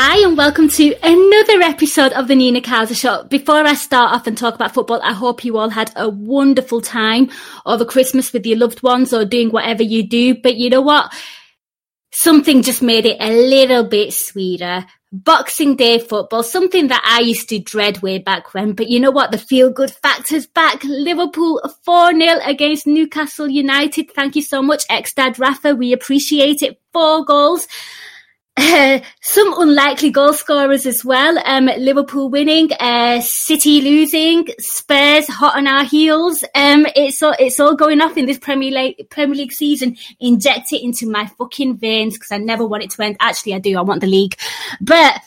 Hi and welcome to another episode of the Nina Kauser Show. Before I start off and talk about football, I hope you all had a wonderful time over Christmas with your loved ones or doing whatever you do. But you know what? Something just made it a little bit sweeter. Boxing Day football, something that I used to dread way back when. But you know what? The feel-good factor's back. Liverpool 4-0 against Newcastle United. Thank you so much, ex-dad Rafa. We appreciate it. 4 goals. Some unlikely goal scorers as well. Liverpool winning, City losing, Spurs hot on our heels. It's all going off in this Premier League season. Inject it into my fucking veins because I never want it to end. Actually, I do. I want the league. But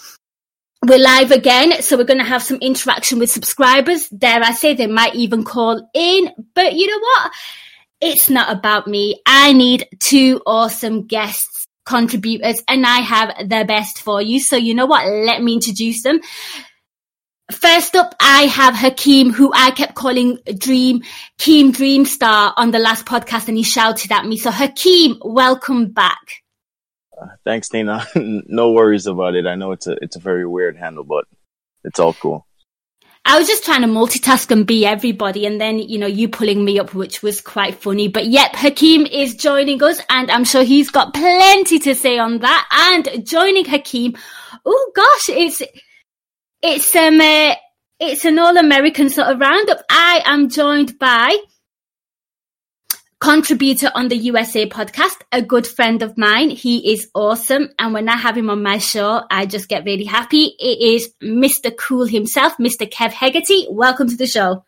we're live again, so we're going to have some interaction with subscribers. Dare I say, they might even call in. But you know what? It's not about me. I need 2 awesome guests. Contributors, and I have the best for you. So you know what? Let me introduce them. First up, I have Hakeem, who I kept calling Dreamstar on the last podcast, and he shouted at me. So Hakeem, welcome back. Thanks, Nina. No worries about it. I know it's a very weird handle, but it's all cool. I was just trying to multitask and be everybody, and then, you know, you pulling me up, which was quite funny. But yep, Hakeem is joining us, and I'm sure he's got plenty to say on that. And joining Hakeem, oh gosh, it's an all-American sort of roundup. I am joined by contributor on the USA podcast, a good friend of mine. He is awesome. And when I have him on my show, I just get really happy. It is Mr. Cool himself, Mr. Kev Hegarty. Welcome to the show.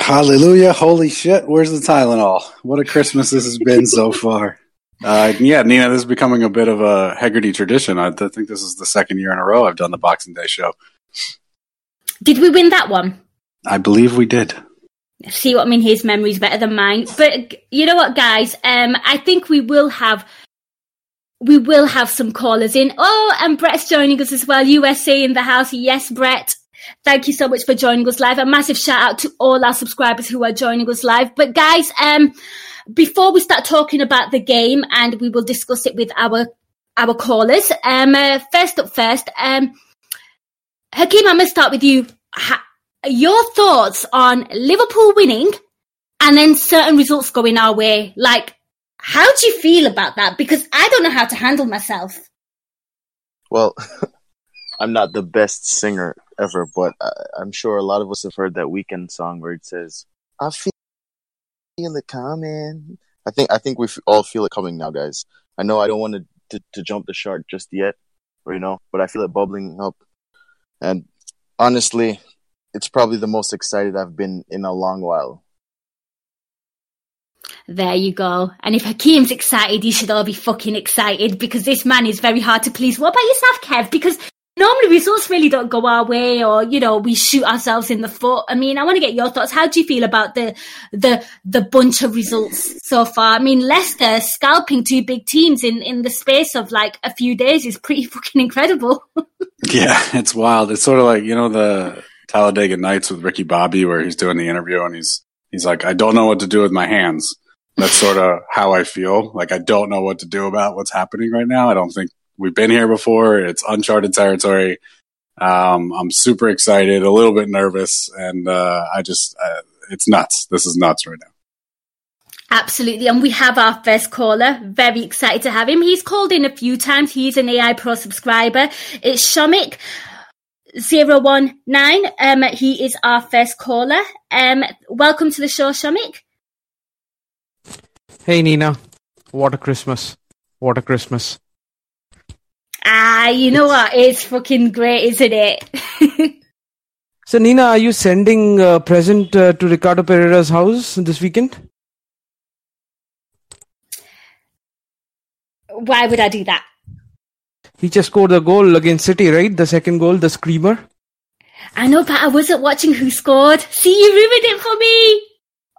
Hallelujah. Holy shit. Where's the Tylenol? What a Christmas this has been so far. Nina, this is becoming a bit of a Hegarty tradition. I think this is the 2nd year in a row I've done the Boxing Day show. Did we win that one? I believe we did. See what I mean? His memory's better than mine. But you know what, guys? I think we will have some callers in. Oh, and Brett's joining us as well. USA in the house. Yes, Brett. Thank you so much for joining us live. A massive shout out to all our subscribers who are joining us live. But guys, before we start talking about the game, and we will discuss it with our callers. First up, Hakeem, I'm going to start with you. Your thoughts on Liverpool winning and then certain results going our way. Like, how do you feel about that? Because I don't know how to handle myself. Well, I'm not the best singer ever, but I'm sure a lot of us have heard that Weekend song where it says, I feel it coming. I think we all feel it coming now, guys. I know I don't want to jump the shark just yet, or, you know, but I feel it bubbling up. And honestly, it's probably the most excited I've been in a long while. There you go. And if Hakeem's excited, you should all be fucking excited because this man is very hard to please. What about yourself, Kev? Because normally results really don't go our way, or, you know, we shoot ourselves in the foot. I mean, I want to get your thoughts. How do you feel about the bunch of results so far? I mean, Leicester scalping 2 big teams in the space of like a few days is pretty fucking incredible. Yeah, it's wild. It's sort of like, you know, the Talladega Nights with Ricky Bobby, where he's doing the interview and he's like, I don't know what to do with my hands. That's sort of how I feel. Like, I don't know what to do about what's happening right now. I don't think we've been here before. It's uncharted territory. I'm super excited, a little bit nervous, and I just it's nuts. This is nuts right now. Absolutely. And we have our first caller. Very excited to have him. He's called in a few times. He's an AI Pro subscriber. It's Shamik. 019. He is our first caller. Welcome to the show, Shamik. Hey, Nina. What a Christmas. What a Christmas. Ah, you know what? It's fucking great, isn't it? So, Nina, are you sending a present to Ricardo Pereira's house this weekend? Why would I do that? He just scored a goal against City, right? The second goal, the screamer. I know, but I wasn't watching who scored. See, you ruined it for me.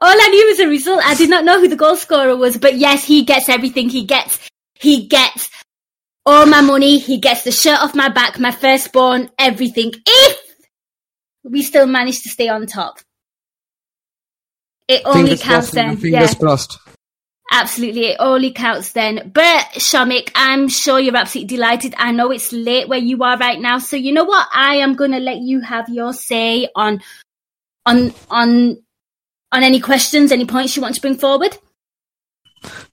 All I knew was a result. I did not know who the goal scorer was. But yes, he gets everything. He gets all my money. He gets the shirt off my back, my firstborn, everything. If we still manage to stay on top. It only counts then. Fingers crossed. Absolutely, it only counts then. But Shamik, I'm sure you're absolutely delighted. I know it's late where you are right now, so you know what? I am going to let you have your say on any questions, any points you want to bring forward.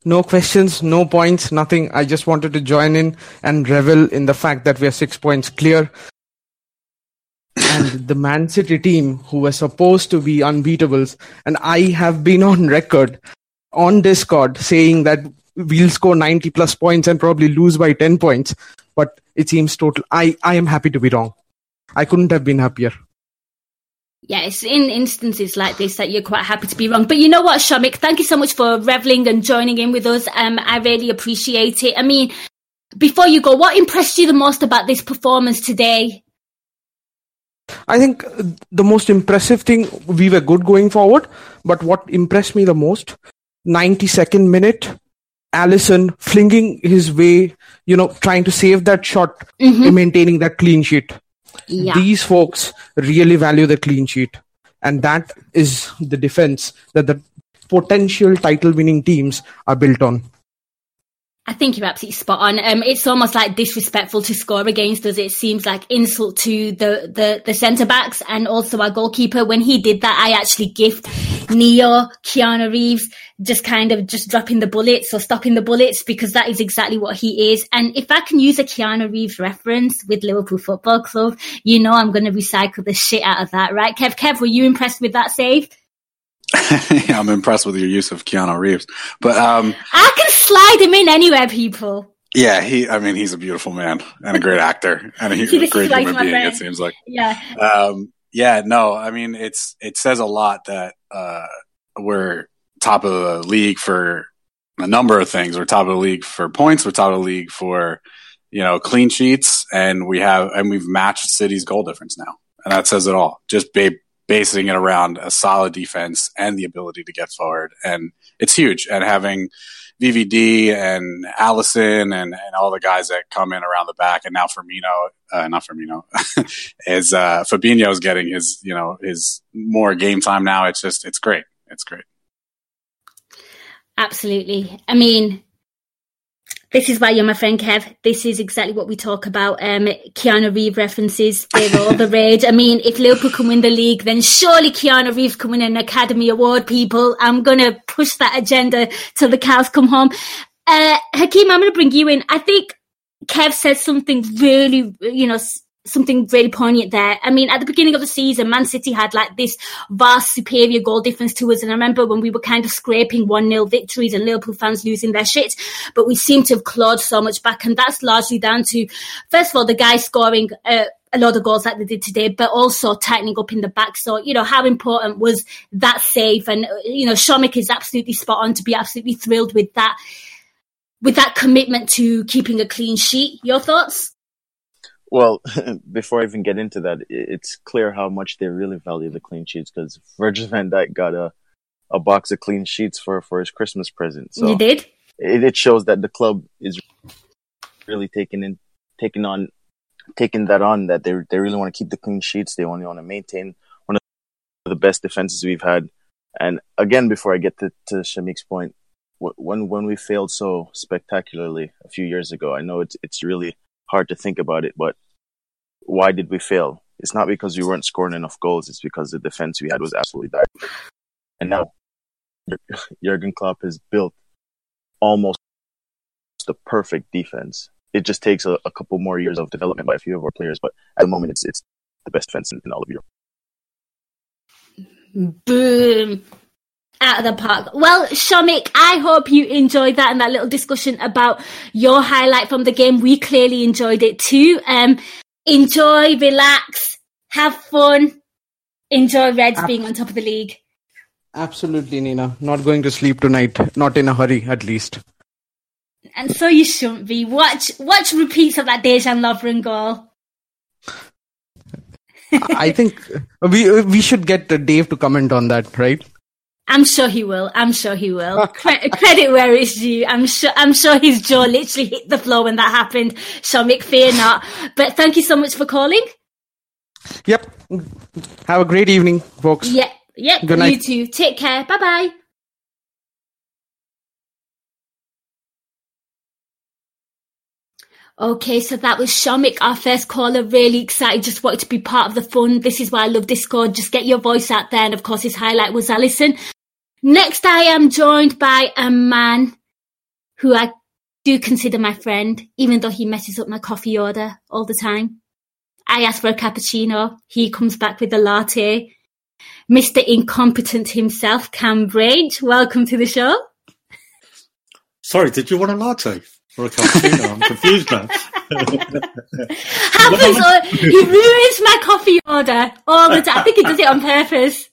No questions, no points, nothing. I just wanted to join in and revel in the fact that we are 6 points clear. And the Man City team, who were supposed to be unbeatables, and I have been on record on Discord saying that we'll score 90 plus points and probably lose by 10 points. But it seems total. I am happy to be wrong. I couldn't have been happier. Yeah, it's in instances like this that you're quite happy to be wrong. But you know what, Shamik, thank you so much for reveling and joining in with us. I really appreciate it. I mean, before you go, what impressed you the most about this performance today? I think the most impressive thing, we were good going forward, but what impressed me the most, 92nd minute, Alisson flinging his way, trying to save that shot, and maintaining that clean sheet. Yeah. These folks really value the clean sheet. And that is the defense that the potential title-winning teams are built on. I think you're absolutely spot on. It's almost like disrespectful to score against us. It seems like insult to the centre-backs and also our goalkeeper. When he did that, I actually gift Neo, Keanu Reeves, just dropping the bullets or stopping the bullets, because that is exactly what he is. And if I can use a Keanu Reeves reference with Liverpool Football Club, I'm going to recycle the shit out of that, right? Kev, were you impressed with that save? Yeah, I'm impressed with your use of Keanu Reeves, but I can slide him in anywhere, people. Yeah, he's a beautiful man and a great actor and he's a great human being. Friend. It seems like, yeah, it says a lot that we're top of the league for a number of things. We're top of the league for points. We're top of the league for clean sheets, and we've matched City's goal difference now, and that says it all. Just basing it around a solid defense and the ability to get forward. And it's huge. And having VVD and Alisson and all the guys that come in around the back, and now Fabinho's getting his more game time now. It's just, it's great. It's great. Absolutely. I mean, this is why you're my friend, Kev. This is exactly what we talk about. Keanu Reeves references, they're all the rage. I mean, if Liverpool can win the league, then surely Keanu Reeves can win an Academy Award, people. I'm going to push that agenda till the cows come home. Hakeem, I'm going to bring you in. I think Kev said something really, something really poignant there. I mean, at the beginning of the season, Man City had like this vast superior goal difference to us. And I remember when we were kind of scraping 1-0 victories and Liverpool fans losing their shit, but we seem to have clawed so much back. And that's largely down to, first of all, the guys scoring a lot of goals like they did today, but also tightening up in the back. So, how important was that save? And, Shamik is absolutely spot on to be absolutely thrilled with that commitment to keeping a clean sheet. Your thoughts? Well, before I even get into that, it's clear how much they really value the clean sheets, because Virgil van Dijk got a box of clean sheets for his Christmas present. So you did? It shows that the club is really taking that on, that they really want to keep the clean sheets. They only want to maintain one of the best defenses we've had. And again, before I get to Shamik's point, when we failed so spectacularly a few years ago, I know it's really hard to think about it, but why did we fail? It's not because we weren't scoring enough goals. It's because the defense we had was absolutely dire. And now Jürgen Klopp has built almost the perfect defense. It just takes a couple more years of development by a few of our players, but at the moment it's the best defense in all of Europe. Boom. Out of the park. Well, Shamik, I hope you enjoyed that and that little discussion about your highlight from the game. We clearly enjoyed it too. Enjoy, relax, have fun, enjoy Reds being on top of the league. Absolutely, Nina. Not going to sleep tonight. Not in a hurry, at least. and so you shouldn't be. Watch repeats of that Dejan Lovren goal. I think we should get Dave to comment on that, right? I'm sure he will. Credit where it's due. I'm sure his jaw literally hit the floor when that happened. Shamik, fear not. But thank you so much for calling. Yep. Have a great evening, folks. Yep. Good night. You too. Take care. Bye-bye. Okay, so that was Shamik, our first caller. Really excited, just wanted to be part of the fun. This is why I love Discord. Just get your voice out there. And of course, his highlight was Alisson. Next, I am joined by a man who I do consider my friend, even though he messes up my coffee order all the time. I ask for a cappuccino. He comes back with a latte. Mr. Incompetent himself, Cam Brange. Welcome to the show. Sorry, did you want a latte? Or a cappuccino? I'm confused now. He ruins my coffee order all the time. I think he does it on purpose.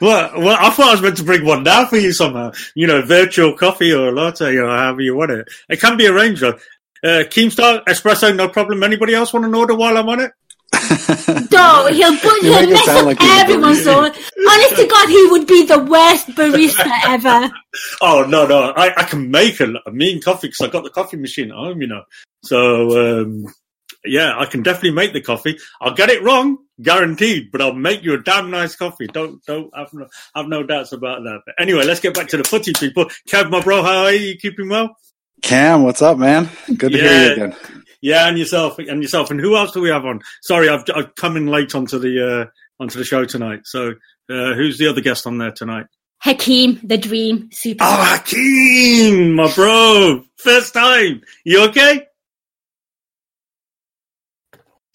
Well, I thought I was meant to bring one now for you somehow. You know, virtual coffee or a latte or however you want it. It can be arranged though. Keemstar, espresso, no problem. Anybody else want an order while I'm on it? No, he'll mess up like everyone's order. Honest to God, he would be the worst barista ever. Oh, no. I can make a mean coffee because I got the coffee machine at home, you know. So, yeah, I can definitely make the coffee. I'll get it wrong, guaranteed, but I'll make you a damn nice coffee. Don't have no doubts about that. But anyway, let's get back to the footy, people. Kev, my bro, how are you? Keeping well? Cam, what's up, man? Good to hear you again. Yeah, and yourself. And who else do we have on? Sorry, I've come in late onto the show tonight. So who's the other guest on there tonight? Hakeem, the dream superstar. Oh, Hakeem, my bro. First time. You okay?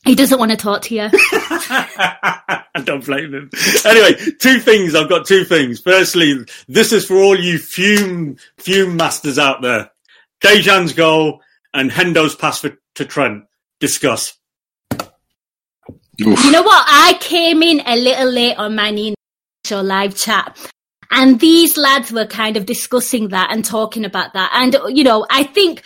He doesn't want to talk to you. I don't blame him. Anyway, I've got two things. Firstly, this is for all you fume masters out there. Dejan's goal and Hendo's pass to Trent. Discuss. Oof. You know what? I came in a little late on my Nina Show live chat, and these lads were kind of discussing that and talking about that. And, you know, I think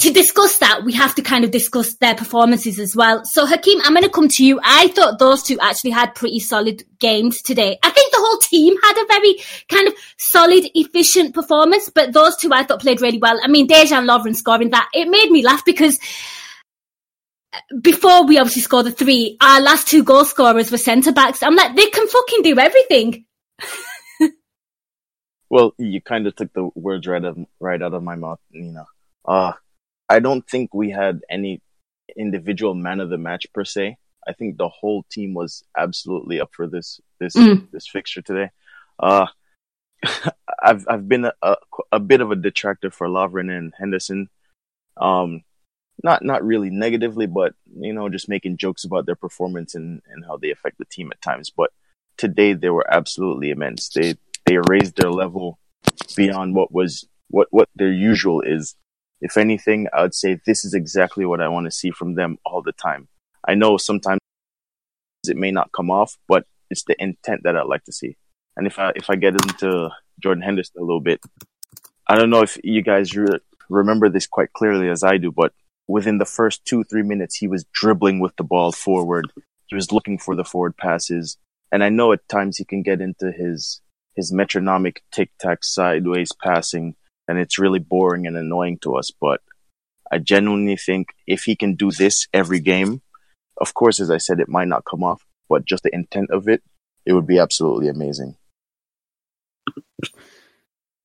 to discuss that, we have to kind of discuss their performances as well. So, Hakeem, I'm going to come to you. I thought those two actually had pretty solid games today. I think the whole team had a very kind of solid, efficient performance, but those two I thought played really well. I mean, Dejan Lovren scoring that, it made me laugh because before we obviously scored the three, our last two goal scorers were centre-backs. I'm like, they can fucking do everything. Well, you kind of took the words right out of my mouth, Nina. I don't think we had any individual man of the match per se. I think the whole team was absolutely up for this fixture today. I've been a bit of a detractor for Lovren and Henderson, not really negatively, but you know, just making jokes about their performance and how they affect the team at times. But today they were absolutely immense. They raised their level beyond what their usual is. If anything, I would say this is exactly what I want to see from them all the time. I know sometimes it may not come off, but it's the intent that I'd like to see. And if I get into Jordan Henderson a little bit, I don't know if you guys remember this quite clearly as I do, but within the first 2-3 minutes, he was dribbling with the ball forward. He was looking for the forward passes. And I know at times he can get into his metronomic tic-tac sideways passing, and it's really boring and annoying to us. But I genuinely think if he can do this every game, of course, as I said, it might not come off, but just the intent of it, it would be absolutely amazing.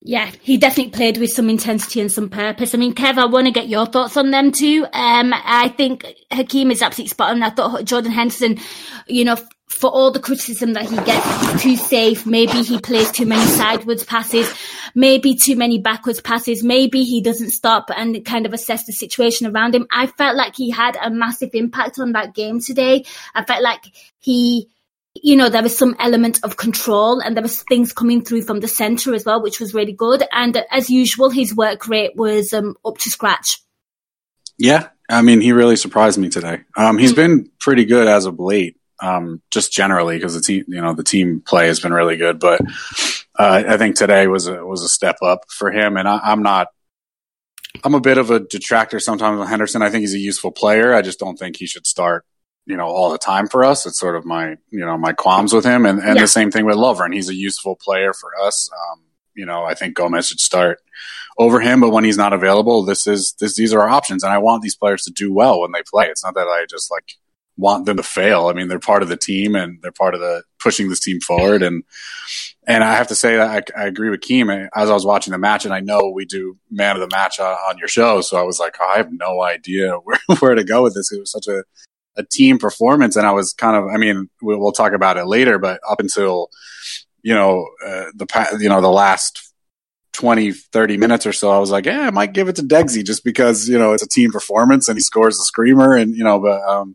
Yeah, he definitely played with some intensity and some purpose. I mean, Kev, I want to get your thoughts on them too. I think Hakeem is absolutely spot on. I thought Jordan Henderson, you know, for all the criticism that he gets, he's too safe. Maybe he plays too many sideways passes, maybe too many backwards passes, maybe he doesn't stop and kind of assess the situation around him. I felt like he had a massive impact on that game today. I felt like he... you know, there was some element of control and there was things coming through from the centre as well, which was really good. And as usual, his work rate was up to scratch. Yeah. I mean, he really surprised me today. He's been pretty good as of late, just generally, because the team play has been really good. But I think today was a step up for him. And I'm not I'm a bit of a detractor sometimes on Henderson. I think he's a useful player. I just don't think he should start, you know, all the time for us. It's sort of my, you know, my qualms with him. And the same thing with Lovren. He's a useful player for us. You know, I think Gomez should start over him, but when he's not available, these are our options. And I want these players to do well when they play. It's not that I just like want them to fail. I mean, they're part of the team and they're part of the pushing this team forward. And I have to say that I agree with Keem. As I was watching the match, and I know we do man of the match on your show. So I was like, I have no idea where to go with this. It was such a team performance. And I was kind of, I mean, we'll talk about it later, but up until, you know, the last 20, 30 minutes or so, I was like, yeah, I might give it to Degsy just because, you know, it's a team performance and he scores a screamer and, you know, but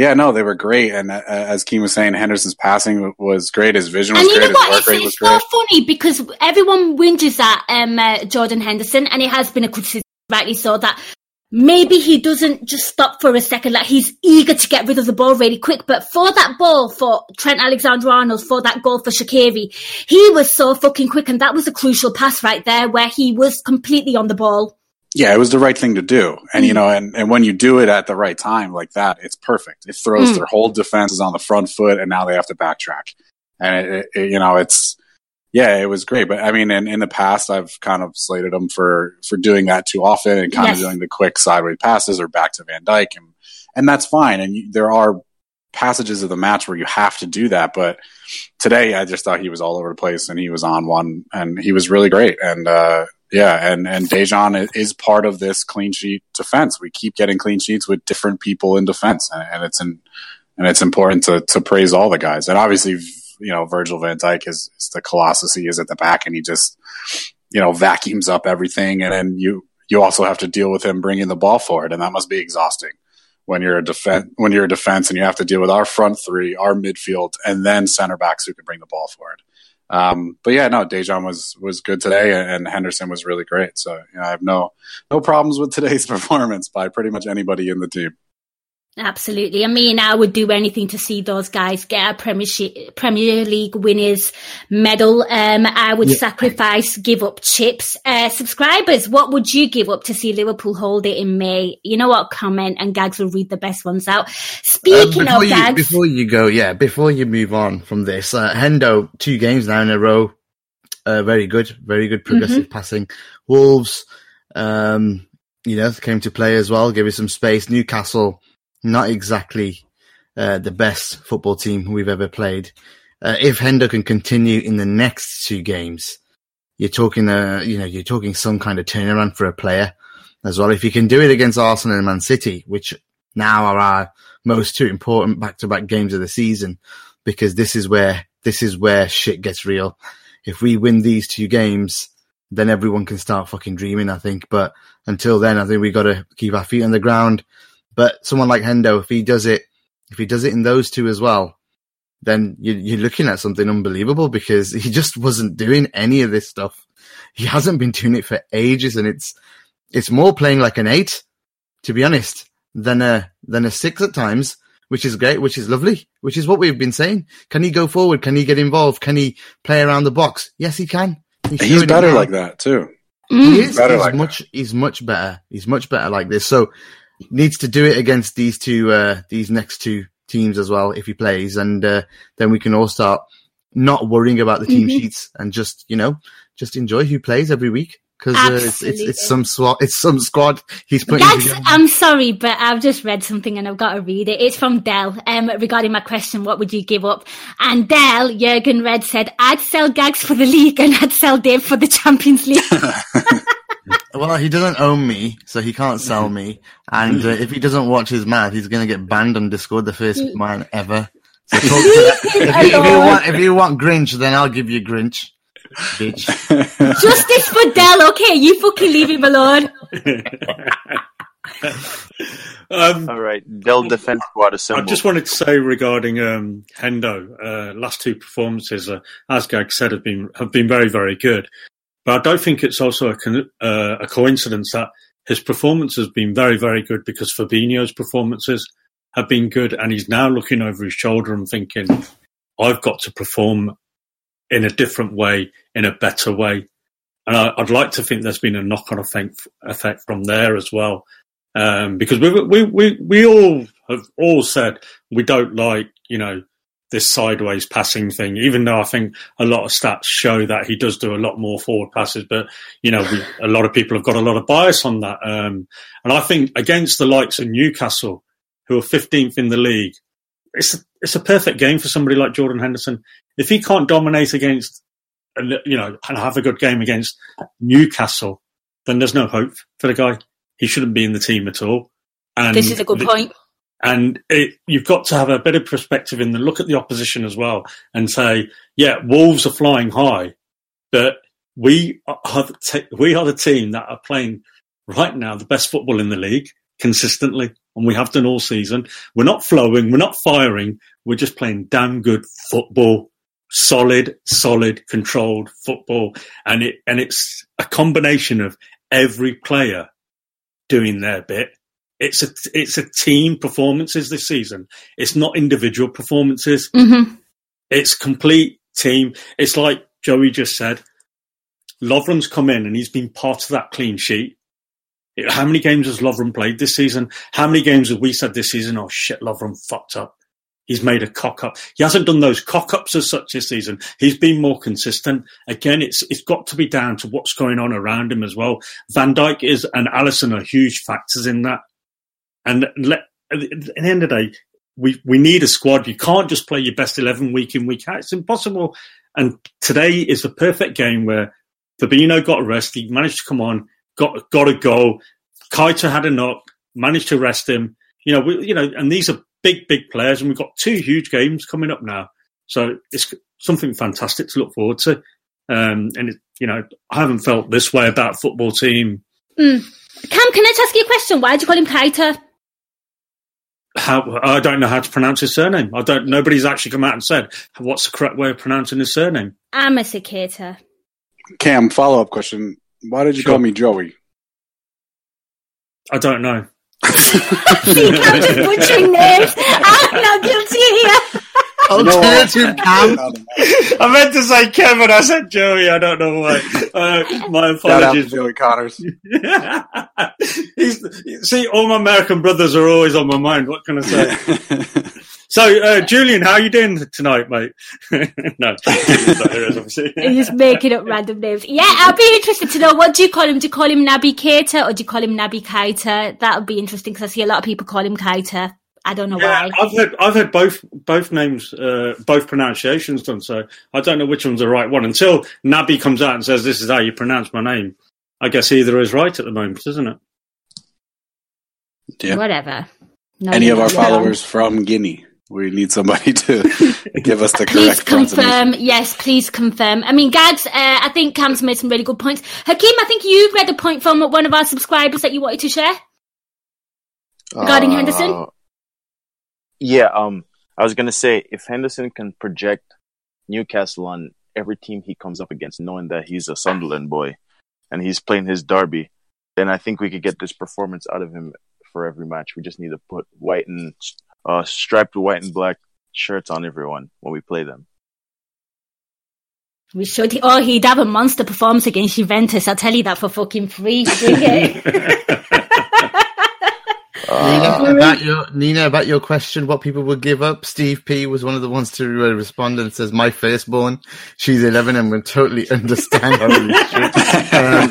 yeah, no, they were great. And as Keem was saying, Henderson's passing was great. His vision was great. His work rate was great. And you know what? It's so funny because everyone whinges at Jordan Henderson, and it has been a criticism, rightly so, that maybe he doesn't just stop for a second. Like, he's eager to get rid of the ball really quick. But for that ball for Trent Alexander-Arnold, for that goal for Shaqiri, he was so fucking quick. And that was a crucial pass right there where he was completely on the ball. Yeah, it was the right thing to do. And, you know, and when you do it at the right time like that, it's perfect. It throws their whole defense is on the front foot, and now they have to backtrack. And, it, you know, it's, yeah, it was great. But, I mean, in the past, I've kind of slated them for doing that too often and kind of doing the quick sideways passes or back to Van Dijk. And that's fine. And there are passages of the match where you have to do that. But today, I just thought he was all over the place, and he was on one, and he was really great. And, yeah, and Dejan is part of this clean sheet defense. We keep getting clean sheets with different people in defense, and it's important to praise all the guys. And obviously, you know, Virgil van Dijk is the colossus he is at the back, and he just, you know, vacuums up everything. And then you also have to deal with him bringing the ball forward, and that must be exhausting when you're a defense and you have to deal with our front three, our midfield, and then center backs who can bring the ball forward. But yeah, no, Dejan was good today, and Henderson was really great. So, you know, I have no problems with today's performance by pretty much anybody in the team. Absolutely. I mean, I would do anything to see those guys get a Premier League winners medal. I would sacrifice, give up chips. Subscribers, what would you give up to see Liverpool hold it in May? You know what? Comment and Gags will read the best ones out. Speaking of Gags. Before you move on from this, Hendo, 2 games now in a row. Very good progressive passing. Wolves, you know, came to play as well, gave us some space. Newcastle, not exactly the best football team we've ever played. If Hendo can continue in the next 2 games, you're talking some kind of turnaround for a player as well. If he can do it against Arsenal and Man City, which now are our most 2 important back-to-back games of the season, because this is where shit gets real. If we win these 2 games, then everyone can start fucking dreaming, I think. But until then, I think we got to keep our feet on the ground. But someone like Hendo, if he does it in those 2 as well, then you're looking at something unbelievable, because he just wasn't doing any of this stuff. He hasn't been doing it for ages, and it's more playing like an 8, to be honest, than a 6 at times, which is great, which is lovely, which is what we've been saying. Can he go forward? Can he get involved? Can he play around the box? Yes, he can. He's better like that too. He's much better. He's much better like this. So. Needs to do it against these next 2 teams as well, if he plays, and then we can all start not worrying about the team sheets and just enjoy who plays every week, because it's some squad he's putting together. I'm sorry, but I've just read something and I've got to read it. It's from Del regarding my question, what would you give up? And Del Jürgen Red said, "I'd sell Gags for the league and I'd sell Dave for the Champions League." Well, he doesn't own me, so he can't sell me. And if he doesn't watch his mouth, he's going to get banned on Discord, the first man ever. So talk to that. If you want Grinch, then I'll give you Grinch. Bitch. Justice for Dell, okay? You fucking leave him alone. All right, Dell defense squad assembled. I just wanted to say regarding Hendo, last 2 performances, as Gag said, have been very, very good. But I don't think it's also a coincidence that his performance has been very, very good, because Fabinho's performances have been good, and he's now looking over his shoulder and thinking, I've got to perform in a different way, in a better way. And I'd like to think there's been a knock-on effect from there as well, because we all have all said we don't like, you know, this sideways passing thing, even though I think a lot of stats show that he does do a lot more forward passes. But, you know, a lot of people have got a lot of bias on that. And I think against the likes of Newcastle, who are 15th in the league, it's a perfect game for somebody like Jordan Henderson. If he can't dominate against, you know, and have a good game against Newcastle, then there's no hope for the guy. He shouldn't be in the team at all. And this is a good point. And you've got to have a bit of perspective in the look at the opposition as well and say, yeah, Wolves are flying high, but we are the team that are playing right now the best football in the league consistently, and we have done all season. We're not flowing, we're not firing, we're just playing damn good football. Solid, controlled football. And it's a combination of every player doing their bit. It's a team performances this season. It's not individual performances. Mm-hmm. It's complete team. It's like Joey just said, Lovren's come in and he's been part of that clean sheet. How many games has Lovren played this season? How many games have we said this season, oh shit, Lovren fucked up? He's made a cock-up. He hasn't done those cock-ups as such this season. He's been more consistent. Again, it's got to be down to what's going on around him as well. Van Dijk is and Alisson are huge factors in that. And at the end of the day, we need a squad. You can't just play your best 11 week in, week out. It's impossible. And today is the perfect game where Fabinho got a rest. He managed to come on, got a goal. Keita had a knock, managed to rest him. And these are big players, and we've got two huge games coming up now. So it's something fantastic to look forward to. I haven't felt this way about football team. Mm. Cam, can I just ask you a question? Why do you call him Keita? I don't know how to pronounce his surname. Nobody's actually come out and said what's the correct way of pronouncing his surname. I'm a cicada. Cam, follow-up question. Why did you call me Joey? I don't know. See, Cam just butchering names. I'm not guilty here. Alternative Cam. I meant to say Kevin. I said Joey. I don't know why. My apologies, Joey Connors. See, all my American brothers are always on my mind. What can I say? So, Julian, how are you doing tonight, mate? No, he's not here, obviously. He's making up random names. Yeah, I'll be interested to know, what do you call him? Do you call him Naby Keita or do you call him Naby Keita? That would be interesting because I see a lot of people call him Keita. I don't know why. I've heard both names, both pronunciations done, so I don't know which one's the right one. Until Naby comes out and says, this is how you pronounce my name, I guess either is right at the moment, isn't it? Yeah. Whatever. No, any of our followers from Guinea? We need somebody to give us the correct pronunciation. Please confirm. I mean, Gags, I think Cam's made some really good points. Hakeem, I think you read a point from one of our subscribers that you wanted to share regarding Henderson. Yeah, I was going to say, if Henderson can project Newcastle on every team he comes up against, knowing that he's a Sunderland boy and he's playing his derby, then I think we could get this performance out of him for every match. We just need to put white and... striped white and black shirts on everyone when we play them. We should. Oh, he'd have a monster performance against Juventus. I'll tell you that for fucking free. Nina, about your question, what people would give up, Steve P was one of the ones to respond and says, my firstborn, she's 11 and will totally understand.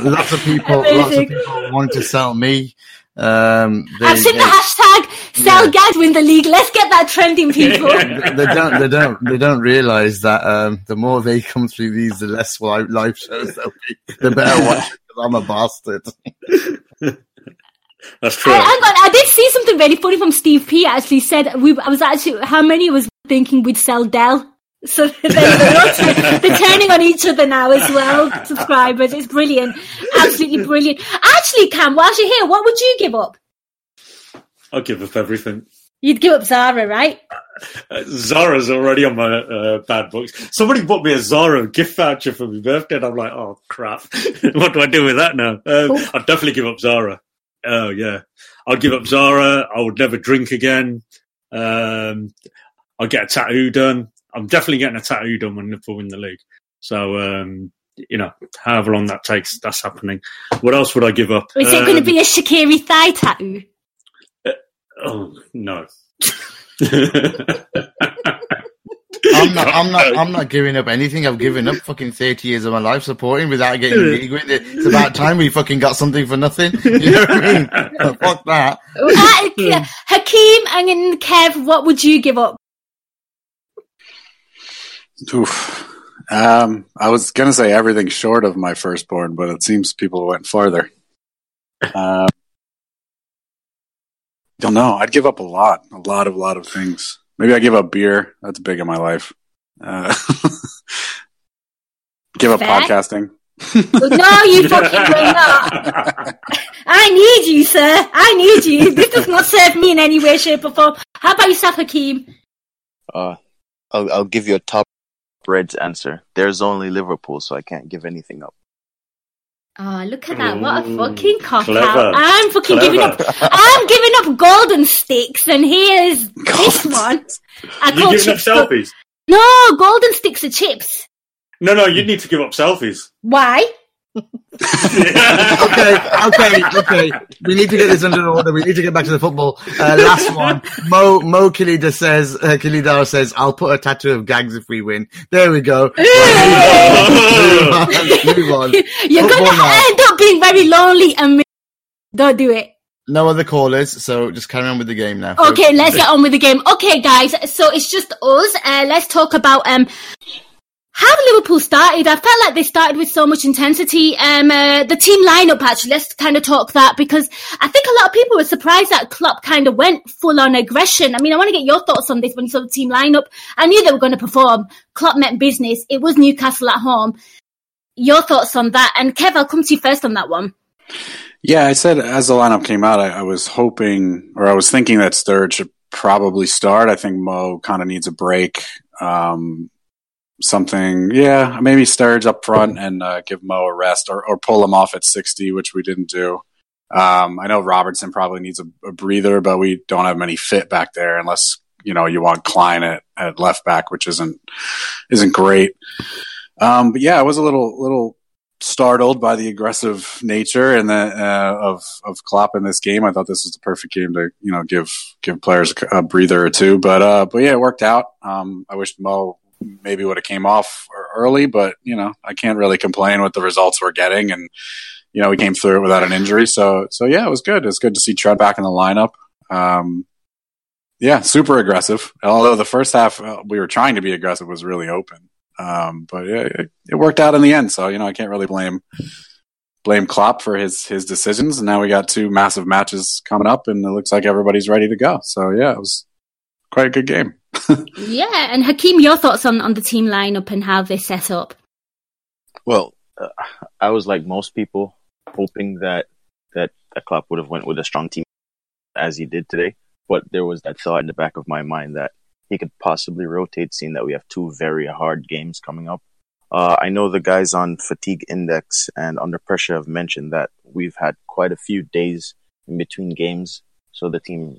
Lots of people want to sell me. I've seen the hashtag sell Gags win the league. Let's get that trending, people. They don't realize that the more they come through these, the less live shows they'll be. The better watch it, because I'm a bastard. That's true. I did see something really funny from Steve P. Actually said how many was thinking we'd sell Dell. So they're turning on each other now as well, subscribers. It's brilliant. Absolutely brilliant. Actually, Cam, whilst you're here, what would you give up? I'll give up everything. You'd give up Zara, right? Zara's already on my bad books. Somebody bought me a Zara gift voucher for my birthday, and I'm like, oh, crap. What do I do with that now? I'd definitely give up Zara. Oh, yeah. I'd give up Zara. I would never drink again. I'd get a tattoo done. I'm definitely getting a tattoo done when Liverpool win the league. So you know, however long that takes, that's happening. What else would I give up? Is it going to be a Shaqiri thigh tattoo? Oh, no. I'm not giving up anything. I've given up fucking 30 years of my life supporting without getting league with it. It's about time we fucking got something for nothing. You know what I mean? Fuck that. Hakeem and Kev, what would you give up? Oof. I was going to say everything short of my firstborn, but it seems people went farther. Don't know. I'd give up a lot of things. Maybe I give up beer. That's big in my life. Give up podcasting. Well, no, you fucking will not. I need you, sir. I need you. This does not serve me in any way, shape, or form. How about yourself, Hakeem? I'll give you a top Reds answer. There's only Liverpool, so I can't give anything up. Oh, look at that. What a fucking cock out. I'm fucking giving up. I'm giving up golden sticks, and here's this one. You're giving up selfies? No, golden sticks are chips. No, you need to give up selfies. Why? Okay. We need to get this under order. We need to get back to the football. Last one. Mo Kilida says, Kilidara says, I'll put a tattoo of gags if we win. There we go. Move on. You're going to end up being very lonely and don't do it. No other callers, so just carry on with the game now. Okay, let's get on with the game. Okay, guys, so it's just us. Let's talk about how Liverpool started. I felt like they started with so much intensity. The team lineup, actually, let's kind of talk that, because I think a lot of people were surprised that Klopp kind of went full on aggression. I mean, I want to get your thoughts on this when you saw the team lineup. I knew they were going to perform. Klopp meant business. It was Newcastle at home. Your thoughts on that? And Kev, I'll come to you first on that one. Yeah, I said as the lineup came out, I was hoping, or I was thinking that Sturridge should probably start. I think Mo kind of needs a break. Maybe Sturridge up front and give Mo a rest or pull him off at 60, which we didn't do. I know Robertson probably needs a breather, but we don't have many fit back there unless, you know, you want Klein at left back, which isn't great. But yeah, I was a little startled by the aggressive nature and of Klopp in this game. I thought this was the perfect game to, you know, give players a breather or two. But yeah, it worked out. I wish Mo maybe would have came off early, but you know, I can't really complain with the results we're getting, and you know, we came through it without an injury, so yeah, it was good. It's good to see Trent back in the lineup. Yeah, super aggressive. Although the first half we were trying to be aggressive was really open, but yeah, it worked out in the end. So you know, I can't really blame Klopp for his decisions. And now we got two massive matches coming up, and it looks like everybody's ready to go. So yeah, it was quite a good game. Yeah, and Hakeem, your thoughts on the team lineup and how they set up? Well, I was like most people, hoping that Klopp would have went with a strong team as he did today. But there was that thought in the back of my mind that he could possibly rotate, seeing that we have two very hard games coming up. I know the guys on Fatigue Index and Under Pressure have mentioned that we've had quite a few days in between games, so the team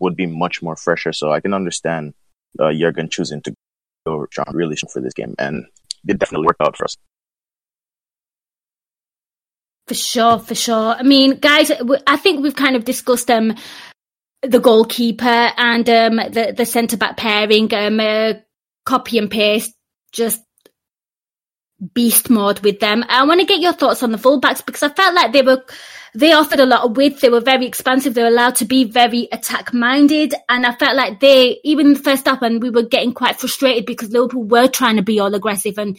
would be much more fresher. So I can understand Jürgen choosing to go really strong for this game, and it definitely worked out for us. For sure. I mean, guys, I think we've kind of discussed the goalkeeper and the centre-back pairing, copy and paste, just beast mode with them. I want to get your thoughts on the fullbacks, because I felt like they offered a lot of width. They were very expansive. They were allowed to be very attack-minded. And I felt like even the first half, and we were getting quite frustrated because Liverpool were trying to be all aggressive and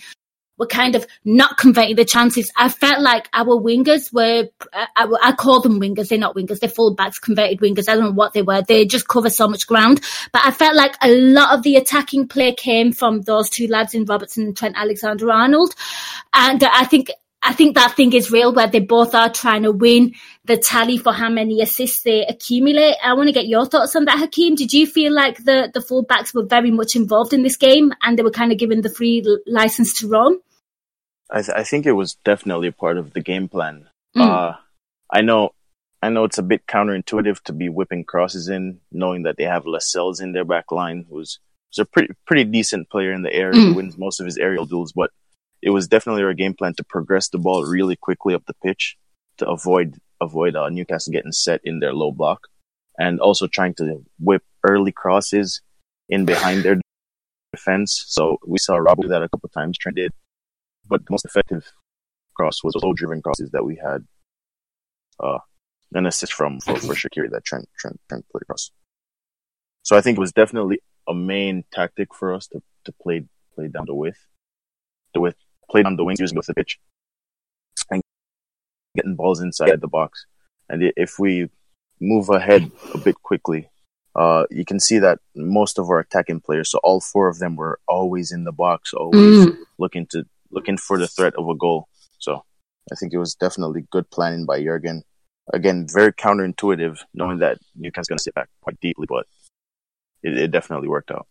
were kind of not converting the chances. I felt like our wingers were, I call them wingers. They're not wingers. They're fullbacks, converted wingers. I don't know what they were. They just cover so much ground. But I felt like a lot of the attacking play came from those two lads in Robertson and Trent Alexander-Arnold. And I think that thing is real, where they both are trying to win the tally for how many assists they accumulate. I want to get your thoughts on that, Hakeem. Did you feel like the fullbacks were very much involved in this game, and they were kind of given the free license to roam? I think it was definitely part of the game plan. I know it's a bit counterintuitive to be whipping crosses in, knowing that they have Lascelles in their back line, who's a pretty decent player in the air, who wins most of his aerial duels, but it was definitely our game plan to progress the ball really quickly up the pitch to avoid Newcastle getting set in their low block, and also trying to whip early crosses in behind their defense. So we saw Rob do that a couple of times, Trent did. But the most effective cross was those driven crosses that we had. An assist for Shaqiri that Trent played across. So I think it was definitely a main tactic for us to play down the width. Play down the wings using the pitch and getting balls inside the box. And if we move ahead a bit quickly, you can see that most of our attacking players, so all four of them, were always in the box, always looking for the threat of a goal. So I think it was definitely good planning by Jürgen. Again, very counterintuitive, knowing that Newcastle's going to sit back quite deeply, but it definitely worked out.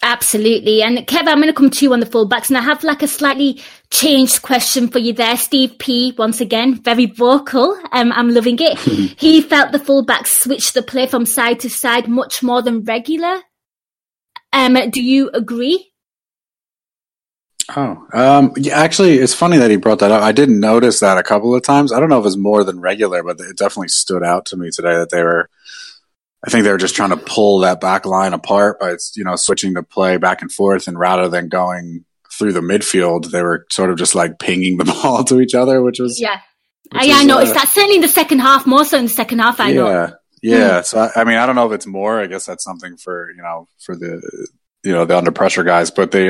Absolutely. And Kev, I'm going to come to you on the fullbacks, and I have like a slightly changed question for you there. Steve P, once again, very vocal. I'm loving it. He felt the fullbacks switched the play from side to side much more than regular. Do you agree? Actually, it's funny that he brought that up. I didn't notice that a couple of times. I don't know if it was more than regular, but it definitely stood out to me today that they were just trying to pull that back line apart by, switching the play back and forth, and rather than going through the midfield, they were sort of just like pinging the ball to each other, which was... Yeah, I noticed that. Certainly in the second half, more so in the second half, I know. Yeah, so I don't know if it's more. I guess that's something for the under pressure guys, but they...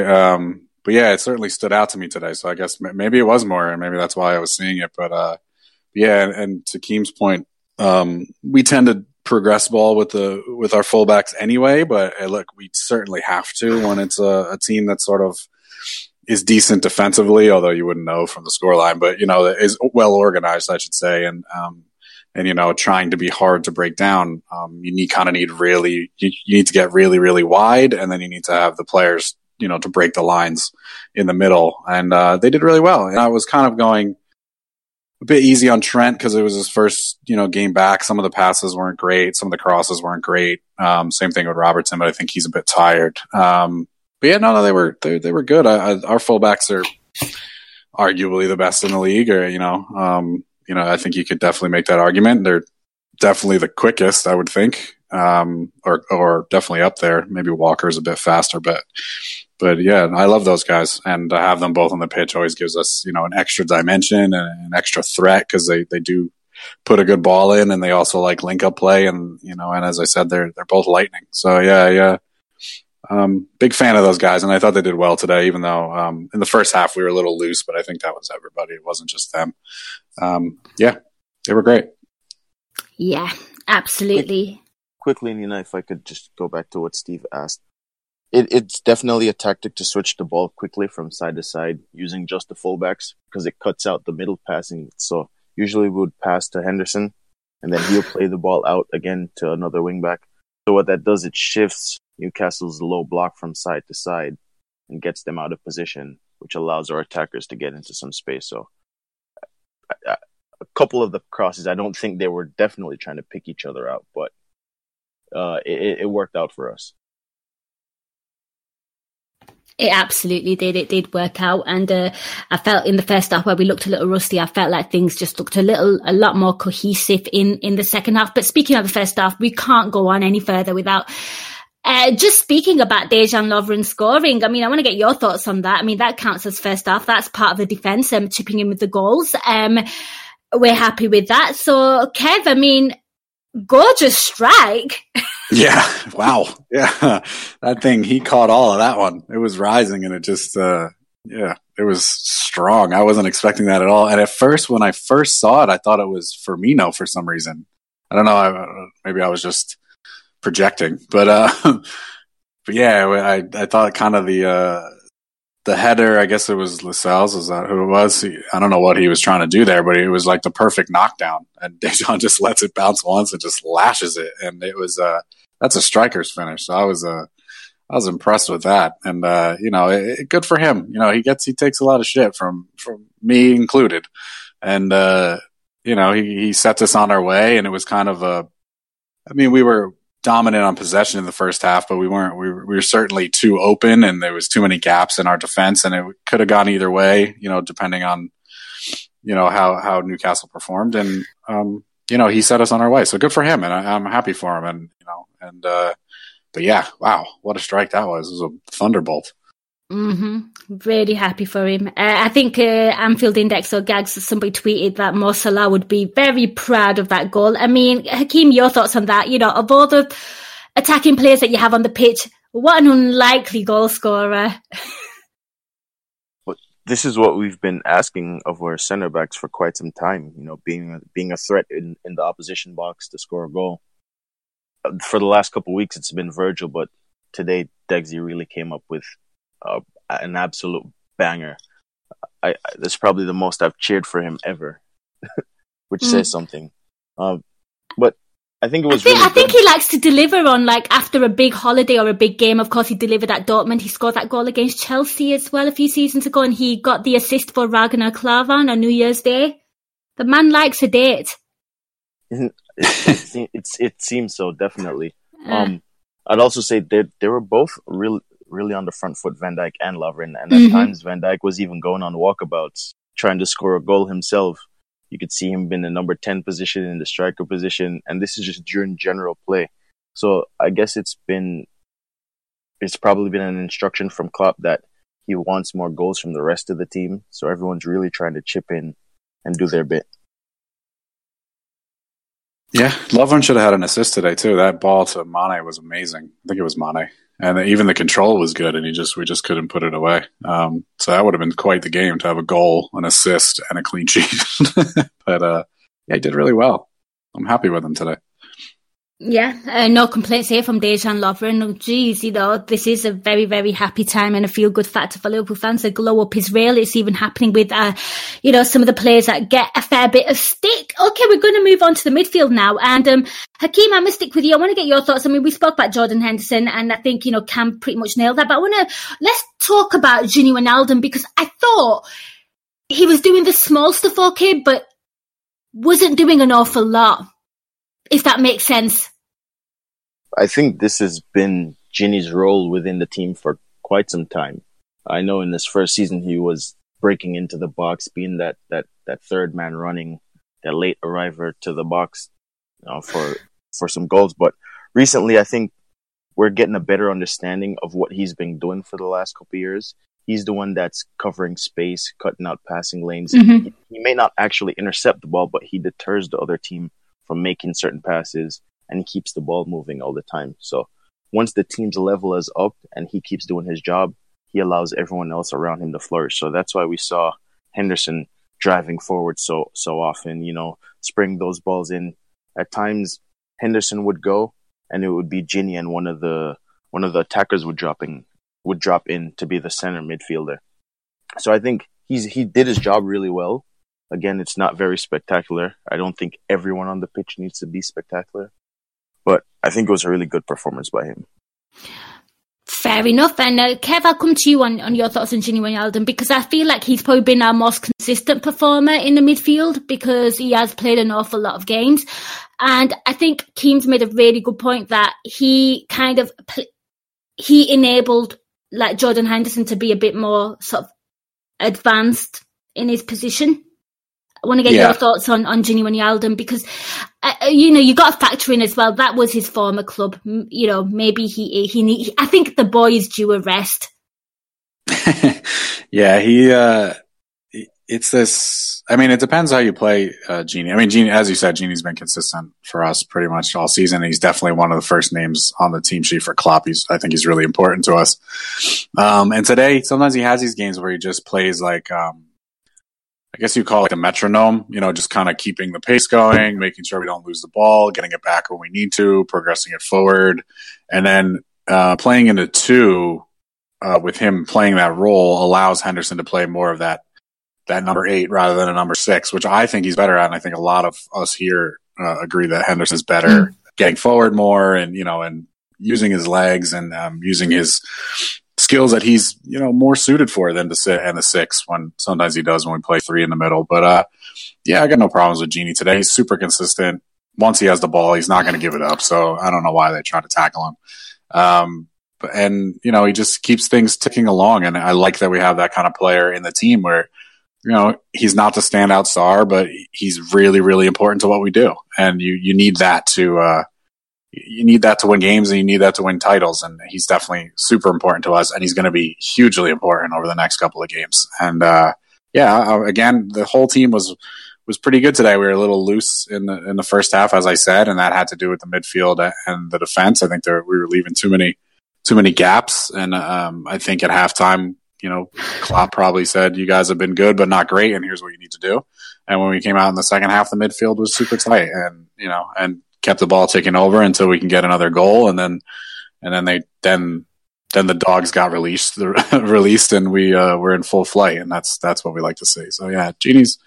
But yeah, it certainly stood out to me today. So I guess maybe it was more, and maybe that's why I was seeing it. But and to Keem's point, we tend to progress ball with our fullbacks anyway. But look, we certainly have to when it's a team that sort of is decent defensively, although you wouldn't know from the scoreline, but is well organized, I should say, and trying to be hard to break down. You need to get really, really wide, and then you need to have the players to break the lines in the middle. And they did really well. And I was kind of going a bit easy on Trent because it was his first, game back. Some of the passes weren't great. Some of the crosses weren't great. Same thing with Robertson, but I think he's a bit tired. They were good. Our fullbacks are arguably the best in the league, I think you could definitely make that argument. They're definitely the quickest, I would think. Or definitely up there. Maybe Walker's a bit faster, but yeah, I love those guys, and to have them both on the pitch always gives us, an extra dimension and an extra threat, because they do put a good ball in, and they also like link up play, and and as I said, they're both lightning. So yeah. Big fan of those guys, and I thought they did well today, even though in the first half we were a little loose, but I think that was everybody. It wasn't just them. They were great. Yeah, absolutely. Quickly, Nina, if I could just go back to what Steve asked. It's definitely a tactic to switch the ball quickly from side to side using just the fullbacks, because it cuts out the middle passing. So usually we would pass to Henderson, and then he'll play the ball out again to another wingback. So what that does, it shifts Newcastle's low block from side to side and gets them out of position, which allows our attackers to get into some space. So a couple of the crosses, I don't think they were definitely trying to pick each other out, but it worked out for us. It absolutely did. It did work out. And I felt in the first half where we looked a little rusty, I felt like things just looked a lot more cohesive in the second half. But speaking of the first half, we can't go on any further without just speaking about Dejan Lovren scoring. I mean, I want to get your thoughts on that. I mean, that counts as first half. That's part of the defence, chipping in with the goals. We're happy with that. So, Kev, I mean... gorgeous strike. Yeah. Wow. Yeah. That thing, he caught all of that one. It was rising, and it just, it was strong. I wasn't expecting that at all. And at first, when I first saw it, I thought it was Firmino for some reason. I don't know. Maybe I was just projecting, but yeah, I thought kind of the header, I guess it was Lascelles, is that who it was? I don't know what he was trying to do there, but it was like the perfect knockdown. And Dejan just lets it bounce once and just lashes it. And it was that's a striker's finish. So I was impressed with that. And good for him. He takes a lot of shit from me included. And he sets us on our way. And it was kind of we were dominant on possession in the first half, but we were certainly too open, and there was too many gaps in our defense, and it could have gone either way, you know, depending on, you know, how Newcastle performed. And, you know, he set us on our way. So good for him, and I'm happy for him. And, you know, and, but yeah, wow, what a strike that was. It was a thunderbolt. Mm-hmm. Really happy for him. I think Anfield Index or Gags, somebody tweeted that Mo Salah would be very proud of that goal. I mean, Hakeem, your thoughts on that? You know, of all the attacking players that you have on the pitch, what an unlikely goal scorer. Well, this is what we've been asking of our centre-backs for quite some time, you know, being a threat in the opposition box to score a goal. For the last couple of weeks, it's been Virgil, but today Degsy really came up with an absolute banger. That's probably the most I've cheered for him ever, which says something. But I think it was. I think he likes to deliver on, like, after a big holiday or a big game. Of course, he delivered at Dortmund. He scored that goal against Chelsea as well a few seasons ago, and he got the assist for Ragnar Klavan on New Year's Day. The man likes a date. It seems so, definitely. I'd also say they were both really on the front foot, Van Dijk and Lovren, and at times Van Dijk was even going on walkabouts, trying to score a goal himself. You could see him in the number 10 position, in the striker position, and this is just during general play. So I guess it's probably been an instruction from Klopp that he wants more goals from the rest of the team, so everyone's really trying to chip in and do their bit. Yeah, Lovren should have had an assist today too. That ball to Mane was amazing. I think it was Mane. And even the control was good, and we just couldn't put it away. So that would have been quite the game to have a goal, an assist, and a clean sheet. But yeah, he did really well. I'm happy with him today. Yeah, no complaints here from Dejan Lovren. Oh, geez, you know, this is a very, very happy time and a feel-good factor for Liverpool fans. The glow-up is real. It's even happening with, you know, some of the players that get a fair bit of stick. Okay, we're going to move on to the midfield now. And Hakeem, I'm going to stick with you. I want to get your thoughts. I mean, we spoke about Jordan Henderson, and I think, you know, Cam pretty much nailed that. But let's talk about Gini Wijnaldum, because I thought he was doing the small stuff okay, but wasn't doing an awful lot, if that makes sense. I think this has been Gini's role within the team for quite some time. I know in this first season he was breaking into the box, being that third man running, that late arriver to the box, you know, for some goals. But recently I think we're getting a better understanding of what he's been doing for the last couple of years. He's the one that's covering space, cutting out passing lanes. Mm-hmm. He may not actually intercept the ball, but he deters the other team from making certain passes and keeps the ball moving all the time. So once the team's level is up and he keeps doing his job, he allows everyone else around him to flourish. So that's why we saw Henderson driving forward so often, you know, spring those balls in. At times Henderson would go and it would be Gini and one of the attackers would drop in to be the center midfielder. So I think he did his job really well. Again, it's not very spectacular. I don't think everyone on the pitch needs to be spectacular, but I think it was a really good performance by him. Fair enough. And Kev, I'll come to you on your thoughts on Gini Wijnaldum, because I feel like he's probably been our most consistent performer in the midfield, because he has played an awful lot of games. And I think Keane's made a really good point that he kind of he enabled, like, Jordan Henderson to be a bit more sort of advanced in his position. I want to get your thoughts on Gini Wijnaldum, because, you know, you got to factor in as well, that was his former club. You know, maybe he I think the boy is due a rest. Yeah, it depends how you play Gini. I mean, Gini, as you said, Gini's been consistent for us pretty much all season. He's definitely one of the first names on the team sheet for Klopp. I think he's really important to us. And today, sometimes he has these games where he just plays like, I guess you call it a metronome, you know, just kind of keeping the pace going, making sure we don't lose the ball, getting it back when we need to, progressing it forward. And then playing into two with him playing that role allows Henderson to play more of that number 8 rather than a number 6, which I think he's better at. And I think a lot of us here agree that Henderson is better getting forward more and, you know, and using his legs and using his skills that he's, you know, more suited for than to sit and the 6 when sometimes he does when we play 3 in the middle. But yeah, I got no problems with Gini today. He's super consistent. once he has the ball, he's not going to give it up. So I don't know why they try to tackle him. And, you know, he just keeps things ticking along. And I like that we have that kind of player in the team where, you know, he's not the standout star, but he's really, really important to what we do. And you need that to, you need that to win games, and you need that to win titles. And he's definitely super important to us, and he's going to be hugely important over the next couple of games. And, yeah, again, the whole team was pretty good today. We were a little loose in the first half, as I said, and that had to do with the midfield and the defense. I think we were leaving too many gaps. And, I think at halftime, you know, Klopp probably said, you guys have been good, but not great. And here's what you need to do. And when we came out in the second half, the midfield was super tight and, you know, and kept the ball ticking over until we can get another goal. And then the dogs got released and we, were in full flight, and that's what we like to see. So yeah, Genie's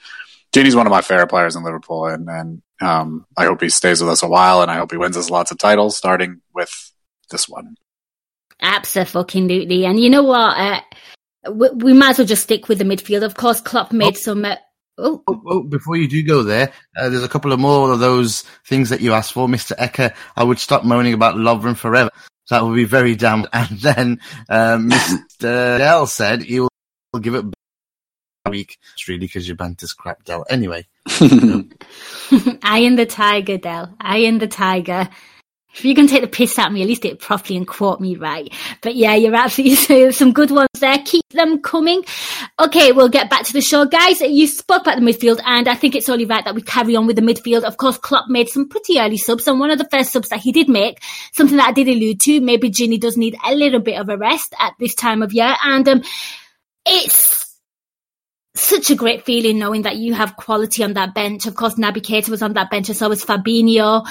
one of my favorite players in Liverpool, and I hope he stays with us a while, and I hope he wins us lots of titles, starting with this one. Abso-fucking-lutely. And you know what? We might as well just stick with the midfield. Of course, Klopp made some... before you do go there, there's a couple of more of those things that you asked for, Mr. Ecker. I would stop moaning about Lovren forever. That would be very damn... And then Mr. Dell said he will give it... week. It's really because your banter's crap, Del. Anyway. I am the tiger, Del. I am the tiger. If you're going to take the piss at me, at least do it properly and quote me right. But yeah, you're absolutely saying some good ones there. Keep them coming. Okay, we'll get back to the show. Guys, you spoke about the midfield, and I think it's only right that we carry on with the midfield. Of course, Klopp made some pretty early subs, and one of the first subs that he did make, something that I did allude to, maybe Ginny does need a little bit of a rest at this time of year. And it's such a great feeling knowing that you have quality on that bench. Of course, Naby Keita was on that bench, and so was Fabinho.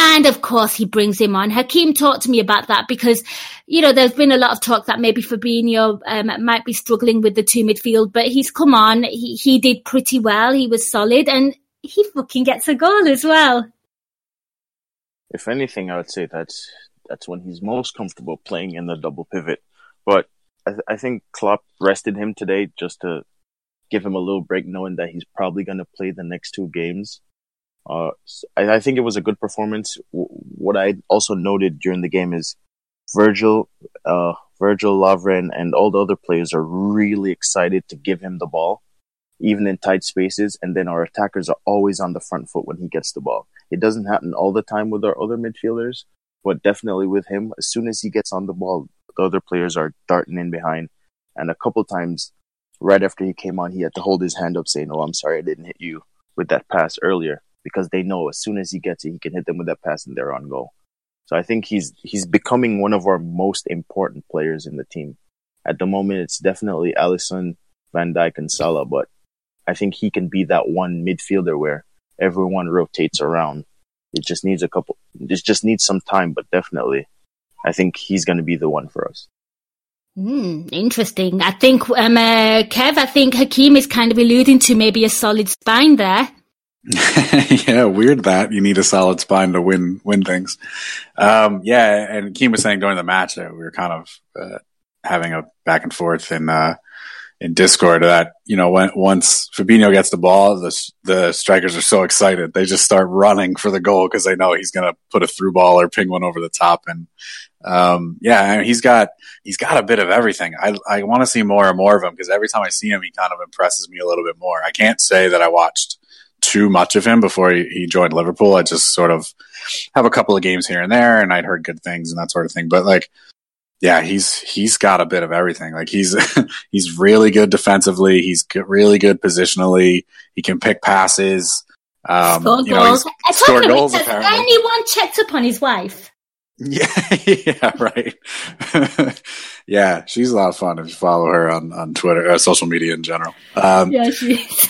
And of course, he brings him on. Hakeem talked to me about that because, you know, there's been a lot of talk that maybe Fabinho might be struggling with the two midfield, but he's come on. He did pretty well. He was solid, and he fucking gets a goal as well. If anything, I would say that's when he's most comfortable playing in the double pivot. But I think Klopp rested him today just to give him a little break, knowing that he's probably going to play the next two games. I think it was a good performance. What I also noted during the game is Virgil Lovren and all the other players are really excited to give him the ball, even in tight spaces. And then our attackers are always on the front foot when he gets the ball. It doesn't happen all the time with our other midfielders, but definitely with him, as soon as he gets on the ball, the other players are darting in behind. And a couple times, right after he came on, he had to hold his hand up saying, "Oh, I'm sorry I didn't hit you with that pass earlier," because they know as soon as he gets it, he can hit them with that pass and they're on goal. So I think he's becoming one of our most important players in the team. At the moment, it's definitely Alisson, Van Dijk and Salah, but I think he can be that one midfielder where everyone rotates around. It just needs some time, but definitely I think he's going to be the one for us. Interesting. I think, Kev, I think Hakeem is kind of alluding to maybe a solid spine there. Yeah, weird that you need a solid spine to win things. Yeah, and Hakeem was saying during the match that we were kind of having a back and forth in Discord that, you know, once Fabinho gets the ball, the strikers are so excited. They just start running for the goal because they know he's going to put a through ball or ping one over the top. And, yeah, he's got a bit of everything. I want to see more and more of him because every time I see him, he kind of impresses me a little bit more. I can't say that I watched too much of him before he joined Liverpool. I just sort of have a couple of games here and there, and I'd heard good things and that sort of thing. But, like, yeah, he's got a bit of everything. Like he's really good defensively. He's really good positionally. He can pick passes. You know, he's scored goals. Has anyone checked up on his wife? Yeah, right. Yeah, she's a lot of fun if you follow her on Twitter, or social media in general. Yeah, she is.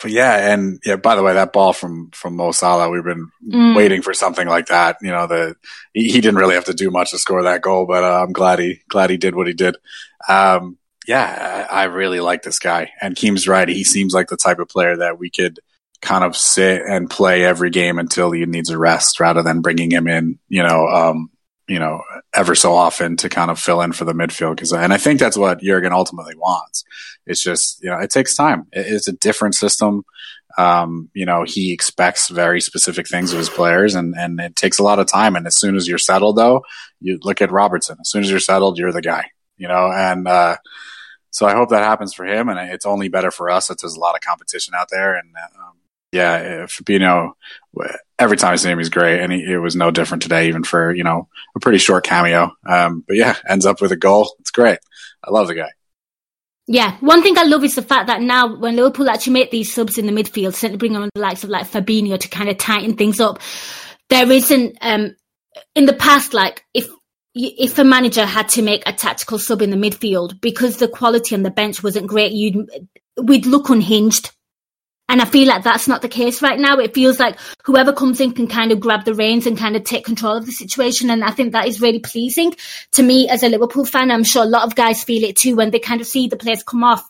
But yeah, and yeah, by the way, that ball from Mo Salah, we've been waiting for something like that. You know, he didn't really have to do much to score that goal, but I'm glad he did what he did. Yeah, I really like this guy. And Keem's right. He seems like the type of player that we could kind of sit and play every game until he needs a rest rather than bringing him in, you know, ever so often to kind of fill in for the midfield. And I think that's what Jürgen ultimately wants. It's just, you know, it takes time. It's a different system. You know, he expects very specific things of his players, and it takes a lot of time. And as soon as you're settled, though, you look at Robertson. As soon as you're settled, you're the guy, you know. And so I hope that happens for him, and it's only better for us that there's a lot of competition out there. And yeah, Fabinho, every time I see him, he's great, and it was no different today, even for, you know, a pretty short cameo. But yeah, ends up with a goal. It's great. I love the guy. Yeah, one thing I love is the fact that now when Liverpool actually make these subs in the midfield, certainly bring on the likes of like Fabinho to kind of tighten things up, there isn't, in the past, like if a manager had to make a tactical sub in the midfield, because the quality on the bench wasn't great, we'd look unhinged. And I feel like that's not the case right now. It feels like whoever comes in can kind of grab the reins and kind of take control of the situation. And I think that is really pleasing to me as a Liverpool fan. I'm sure a lot of guys feel it too when they kind of see the players come off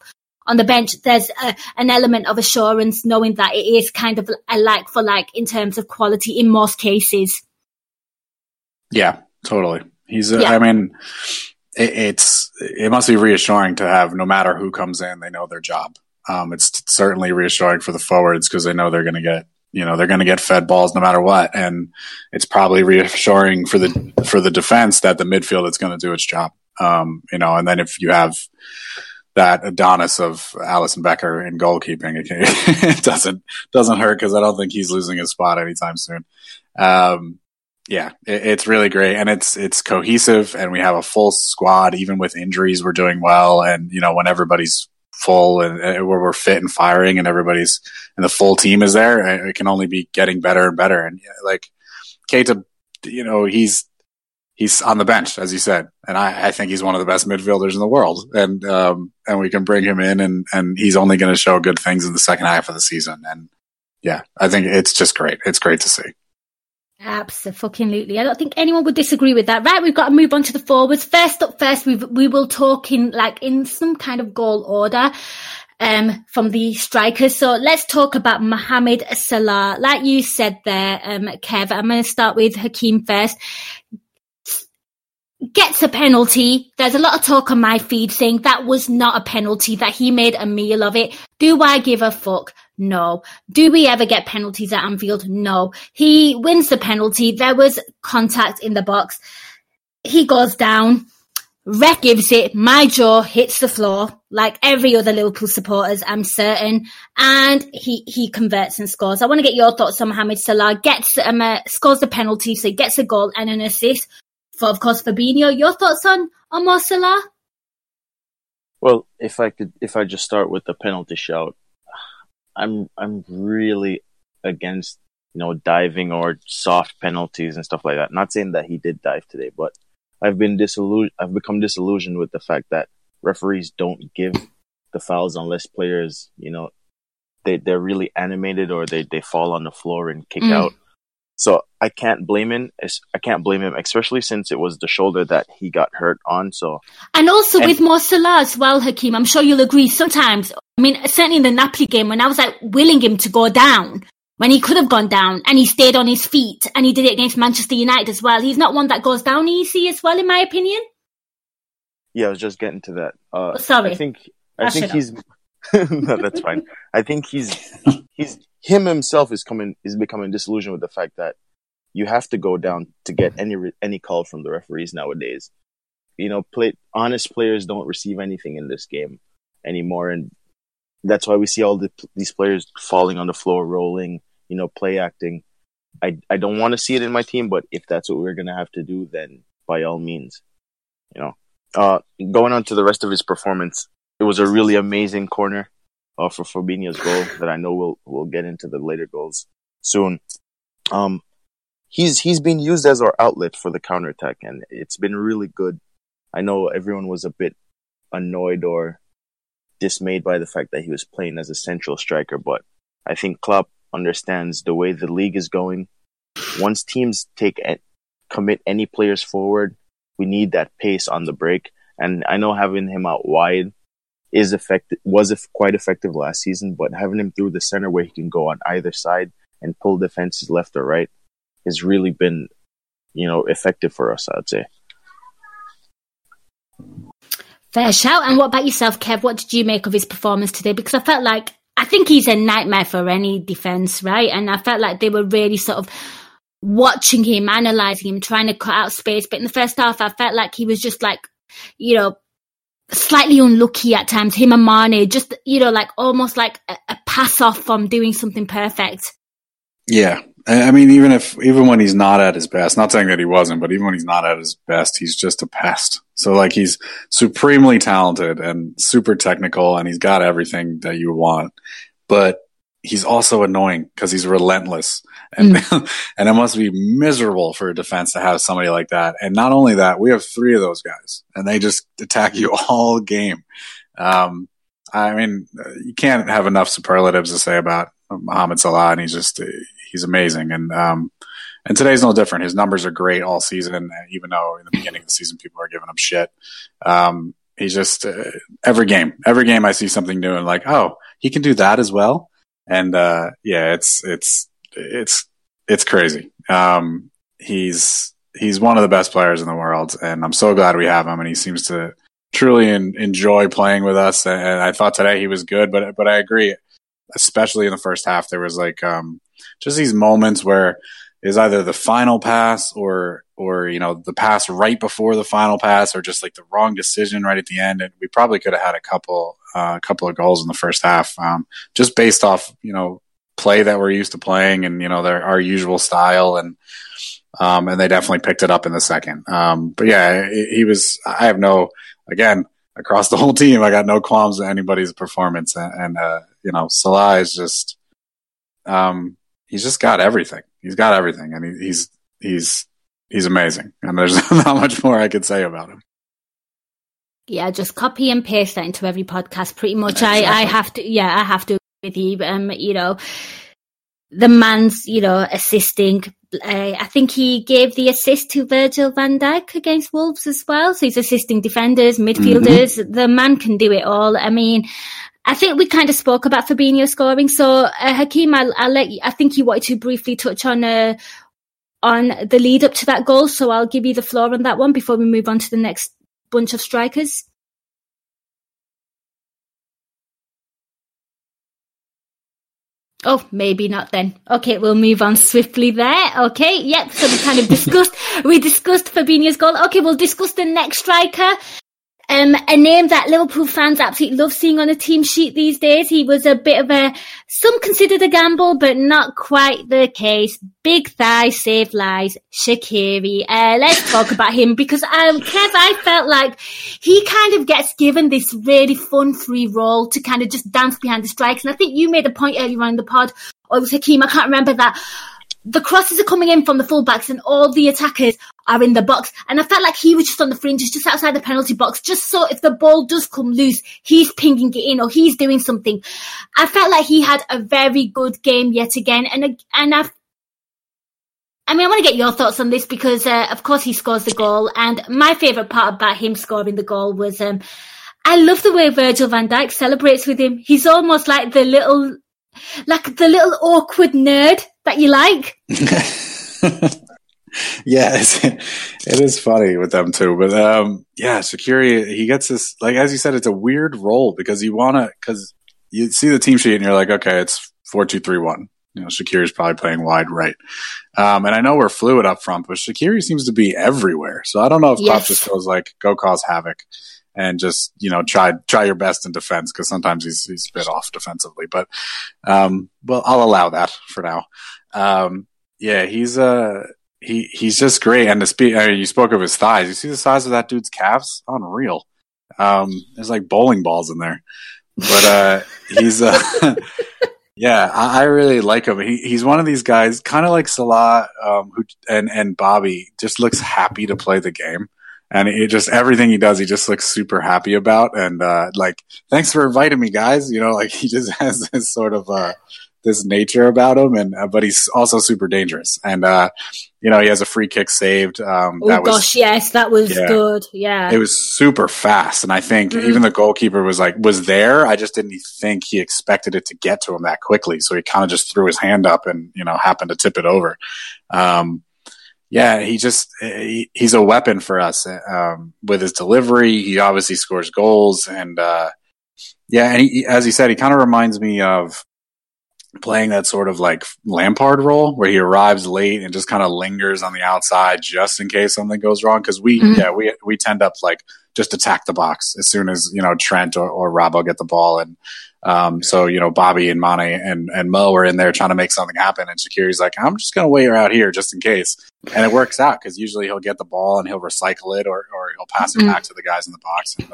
on the bench. There's an element of assurance knowing that it is kind of a like for like in terms of quality in most cases. Yeah, totally. I mean, it must be reassuring to have, no matter who comes in, they know their job. It's certainly reassuring for the forwards because they know they're going to get, you know, they're going to get fed balls no matter what. And it's probably reassuring for the defense that the midfield is going to do its job. You know, and then if you have that Adonis of Alisson Becker in goalkeeping, it doesn't hurt because I don't think he's losing his spot anytime soon. Yeah, it's really great, and it's cohesive, and we have a full squad. Even with injuries, we're doing well, and you know, when everybody's full and where we're fit and firing and everybody's and the full team is there, it can only be getting better and better. And like Keita, you know, he's on the bench, as you said, and I think he's one of the best midfielders in the world, and we can bring him in, and he's only going to show good things in the second half of the season. And yeah, I think it's just great. It's great to see. Absolutely. I don't think anyone would disagree with that. Right, we've got to move on to the forwards. First, we will talk in some kind of goal order from the strikers. So let's talk about Mohamed Salah. Like you said there, Kev, I'm going to start with Hakeem first. Gets a penalty. There's a lot of talk on my feed saying that was not a penalty, that he made a meal of it. Do I give a fuck? No. Do we ever get penalties at Anfield? No. He wins the penalty. There was contact in the box. He goes down. Ref gives it. My jaw hits the floor like every other Liverpool supporters, I'm certain. And he converts and scores. I want to get your thoughts on Mohamed Salah. Scores the penalty, so he gets a goal and an assist for, of course, Fabinho. Your thoughts on Mo Salah? Well, if I just start with the penalty shout. I'm really against, you know, diving or soft penalties and stuff like that. Not saying that he did dive today, but I've become disillusioned with the fact that referees don't give the fouls unless players, you know, they're really animated or they fall on the floor and kick out. So I can't blame him, especially since it was the shoulder that he got hurt on. And also with Mo Salah as well, Hakeem, I'm sure you'll agree. Sometimes, I mean, certainly in the Napoli game, when I was like willing him to go down, when he could have gone down, and he stayed on his feet, and he did it against Manchester United as well. He's not one that goes down easy as well, in my opinion. Yeah, I was just getting to that. Sorry, I think he's. No, that's fine. I think he himself is becoming disillusioned with the fact that you have to go down to get any call from the referees nowadays. You know, honest players don't receive anything in this game anymore, and that's why we see all these players falling on the floor, rolling, you know, play acting. I don't want to see it in my team, but if that's what we're going to have to do, then by all means, you know. Going on to the rest of his performance, it was a really amazing corner for Fabinho's goal that I know we'll get into the later goals soon. He's been used as our outlet for the counterattack, and it's been really good. I know everyone was a bit annoyed or dismayed by the fact that he was playing as a central striker, but I think Klopp understands the way the league is going. Once teams commit any players forward, we need that pace on the break, and I know having him out wide was quite effective last season, but having him through the center where he can go on either side and pull defenses left or right has really been, you know, effective for us, I'd say. Fair shout. And what about yourself, Kev? What did you make of his performance today? Because I felt like I think he's a nightmare for any defence, right? And I felt like they were really sort of watching him, analysing him, trying to cut out space. But in the first half, I felt like he was just like, you know, slightly unlucky at times. Him and Mane, just, you know, like almost like a pass off from doing something perfect. Yeah. I mean, even when he's not at his best, not saying that he wasn't, but even when he's not at his best, he's just a pest. So like he's supremely talented and super technical and he's got everything that you want, but he's also annoying because he's relentless and, and it must be miserable for a defense to have somebody like that. And not only that, we have three of those guys and they just attack you all game. I mean, you can't have enough superlatives to say about Mohamed Salah, and he's amazing. And today's no different. His numbers are great all season, even though in the beginning of the season, people are giving him shit. He's just, every game I see something new and like, oh, he can do that as well. And, yeah, it's crazy. He's one of the best players in the world, and I'm so glad we have him, and he seems to truly enjoy playing with us. And I thought today he was good, but I agree, especially in the first half, there was like, just these moments where is either the final pass or, you know, the pass right before the final pass or just like the wrong decision right at the end. And we probably could have had a couple of goals in the first half, just based off, you know, play that we're used to playing and, you know, our usual style. And they definitely picked it up in the second. But yeah, across the whole team, I got no qualms with anybody's performance. And you know, Salah is just, he's just got everything. He's got everything, and he's amazing. And there's not much more I could say about him. Yeah, just copy and paste that into every podcast, pretty much. Exactly. I have to agree with you. You know, the man's, you know, assisting. I think he gave the assist to Virgil van Dijk against Wolves as well. So he's assisting defenders, midfielders. Mm-hmm. The man can do it all. I mean, I think we kind of spoke about Fabinho scoring. So, Hakeem, I'll let you, I think you wanted to briefly touch on the lead up to that goal. So I'll give you the floor on that one before we move on to the next bunch of strikers. Oh, maybe not then. Okay, we'll move on swiftly there. Okay, yep. So we kind of discussed Fabinho's goal. Okay, we'll discuss the next striker. A name that Liverpool fans absolutely love seeing on a team sheet these days. He was a bit of some considered a gamble, but not quite the case. Big thigh, save lies, Shaqiri. Let's talk about him because, Kev, I felt like he kind of gets given this really fun free role to kind of just dance behind the strikes. And I think you made a point earlier on in the pod, or it was Hakeem, I can't remember, that the crosses are coming in from the fullbacks and all the attackers are in the box. And I felt like he was just on the fringes, just outside the penalty box, just so if the ball does come loose, he's pinging it in or he's doing something. I felt like he had a very good game yet again. I want to get your thoughts on this because, of course, he scores the goal. And my favourite part about him scoring the goal was, I love the way Virgil van Dijk celebrates with him. He's almost like the little awkward nerd that you like. Yeah, it is funny with them too. But yeah, Shaqiri, he gets this, like, as you said, it's a weird role because because you see the team sheet and you're like, okay, it's 4-2-3-1. You know, Shaqiri's probably playing wide right. And I know we're fluid up front, but Shaqiri seems to be everywhere. So I don't know if Klopp just goes like, go cause havoc and just, you know, try your best in defense, because sometimes he's a bit off defensively. But well, I'll allow that for now. Yeah, he's just great. And you spoke of his thighs. You see the size of that dude's calves? Unreal. There's like bowling balls in there. But yeah, I really like him. He's one of these guys, kind of like Salah, who and Bobby, just looks happy to play the game. And it just, everything he does, he just looks super happy about. And, like, thanks for inviting me, guys. You know, like, he just has this sort of, this nature about him. And, but he's also super dangerous. And, you know, he has a free kick saved. That was good. Yeah. It was super fast. And I think even the goalkeeper was there. I just didn't think he expected it to get to him that quickly. So he kind of just threw his hand up and, you know, happened to tip it over. Yeah, he's a weapon for us with his delivery. He obviously scores goals, and Yeah, and he, as he said, he kind of reminds me of playing that sort of like Lampard role where he arrives late and just kind of lingers on the outside just in case something goes wrong. Because we tend up like just attack the box as soon as, you know, Trent or Robbo get the ball. And so, you know, Bobby and Mane and Mo are in there trying to make something happen. And Shaqiri's like, I'm just going to wait out here just in case. And it works out because usually he'll get the ball and he'll recycle it or he'll pass it back to the guys in the box. And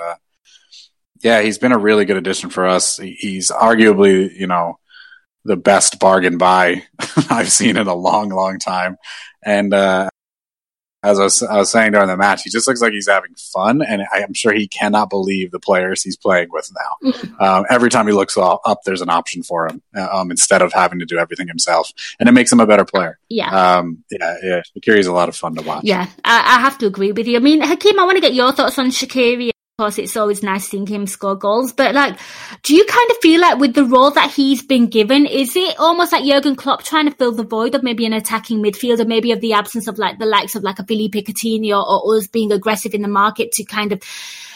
yeah, he's been a really good addition for us. He's arguably, you know, the best bargain buy I've seen in a long, long time. And as I was saying during the match, he just looks like he's having fun, and I'm sure he cannot believe the players he's playing with now. Every time he looks up, there's an option for him instead of having to do everything himself, and it makes him a better player. Yeah. Shaqiri's a lot of fun to watch. Yeah, I have to agree with you. I mean, Hakeem, I want to get your thoughts on Shaqiri. Of course, it's always nice seeing him score goals, but like, do you kind of feel like with the role that he's been given, is it almost like Jurgen Klopp trying to fill the void of maybe an attacking midfielder, maybe of the absence of like the likes of like a Felipe Coutinho or us being aggressive in the market to kind of,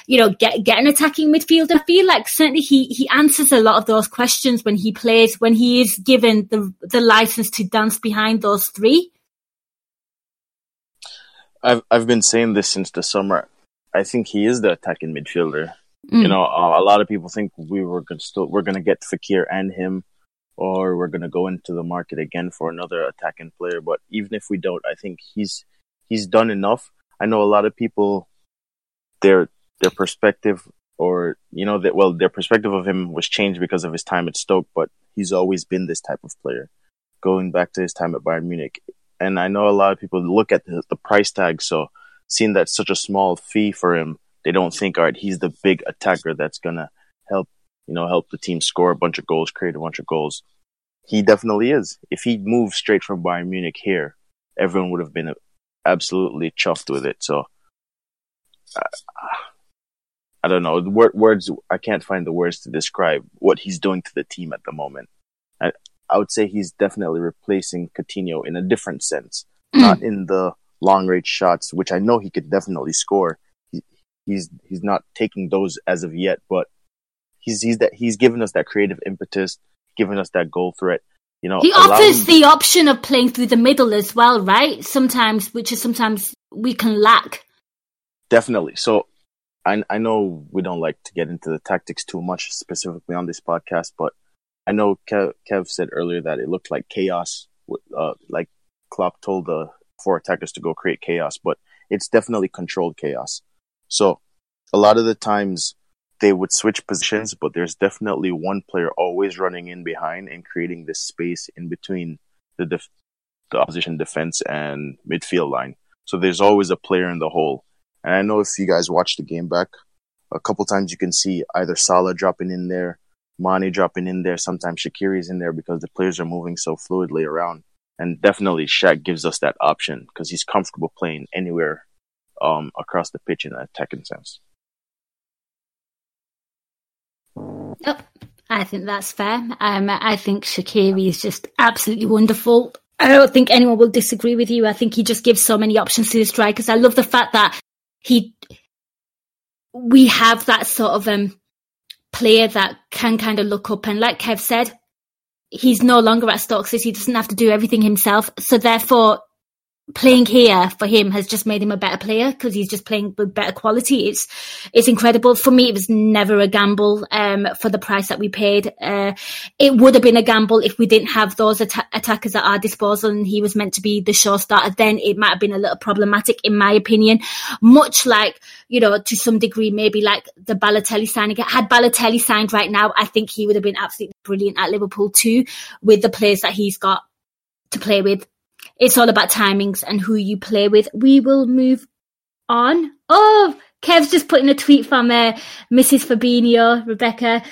you know, get an attacking midfielder? I feel like certainly he answers a lot of those questions when he plays, when he is given the license to dance behind those three. I've been saying this since the summer. I think he is the attacking midfielder. You know, a lot of people think we're going to get Fekir and him, or we're going to go into the market again for another attacking player. But even if we don't, I think he's done enough. I know a lot of people, their perspective, or you know, that their perspective of him was changed because of his time at Stoke. But he's always been this type of player, going back to his time at Bayern Munich. And I know a lot of people look at the price tag, so. Seeing that's such a small fee for him, they don't think, all right, he's the big attacker that's gonna help the team score a bunch of goals, create a bunch of goals. He definitely is. If he moved straight from Bayern Munich here, everyone would have been absolutely chuffed with it. So I don't know. Words I can't find the words to describe what he's doing to the team at the moment. I would say he's definitely replacing Coutinho in a different sense, not in the long-range shots, which I know he could definitely score. He's not taking those as of yet, but he's given us that creative impetus, given us that goal threat. You know, he offers the option of playing through the middle as well, right? Sometimes we can lack. Definitely. So I know we don't like to get into the tactics too much specifically on this podcast, but I know Kev said earlier that it looked like chaos, like Klopp told the for attackers to go create chaos, but it's definitely controlled chaos. So a lot of the times they would switch positions, but there's definitely one player always running in behind and creating this space in between the opposition defense and midfield line. So there's always a player in the hole. And I know if you guys watch the game back, a couple times you can see either Salah dropping in there, Mane dropping in there, sometimes Shaqiri's in there because the players are moving so fluidly around. And definitely Shaq gives us that option because he's comfortable playing anywhere across the pitch in an attacking sense. Oh, I think that's fair. I think Shaqiri is just absolutely wonderful. I don't think anyone will disagree with you. I think he just gives so many options to the strikers. I love the fact that we have that sort of player that can kind of look up. And like Kev said, he's no longer at Stoke City. He doesn't have to do everything himself. So therefore, playing here for him has just made him a better player because he's just playing with better quality. It's incredible. For me, it was never a gamble for the price that we paid. It would have been a gamble if we didn't have those attackers at our disposal and he was meant to be the show starter. Then it might have been a little problematic, in my opinion. Much like, you know, to some degree, maybe like the Balotelli signing. Had Balotelli signed right now, I think he would have been absolutely brilliant at Liverpool too, with the players that he's got to play with. It's all about timings and who you play with. We will move on. Oh, Kev's just putting a tweet from Mrs. Fabinho, Rebecca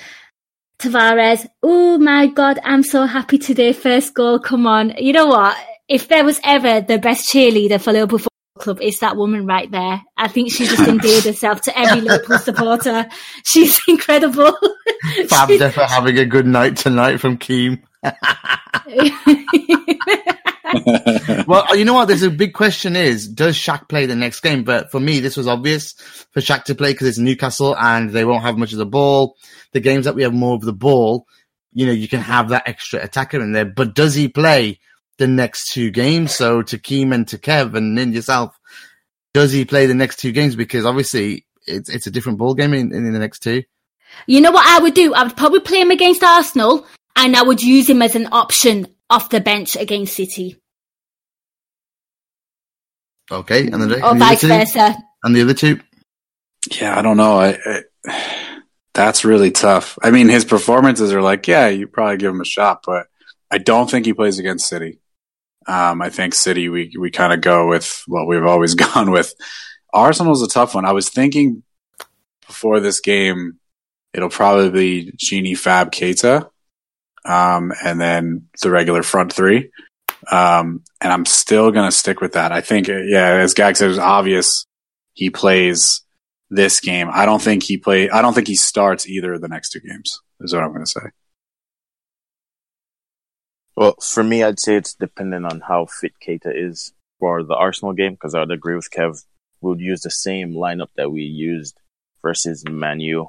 Tavares. Oh my God, I'm so happy today. First goal, come on. You know what? If there was ever the best cheerleader for Liverpool Football Club, it's that woman right there. I think she just endeared herself to every Liverpool supporter. She's incredible. Fabda for having a good night tonight from Keem. Well, you know what? There's a big question is, does Shaq play the next game? But for me, this was obvious for Shaq to play because it's Newcastle and they won't have much of the ball. the games that we have more of the ball, you know, you can have that extra attacker in there. But does he play the next two games? So to Keem and to Kev and then yourself, does he play the next two games? Because obviously it's a different ball game in the next two. You know what I would do? I would probably play him against Arsenal and I would use him as an option off the bench against City. Okay, and the or vice versa. And the other two? Yeah, I don't know. That's really tough. I mean, his performances are like, yeah, you probably give him a shot, but I don't think he plays against City. I think City, we kind of go with what we've always gone with. Arsenal's a tough one. I was thinking before this game, it'll probably be Gini, Fab, Keita, and then the regular front three. And I'm still going to stick with that. I think, yeah, as Gag said, it's obvious he plays this game. I don't think he starts either of the next two games, is what I'm going to say. Well, for me, I'd say it's dependent on how fit Keita is for the Arsenal game, because I would agree with Kev. We'll use the same lineup that we used versus Man U.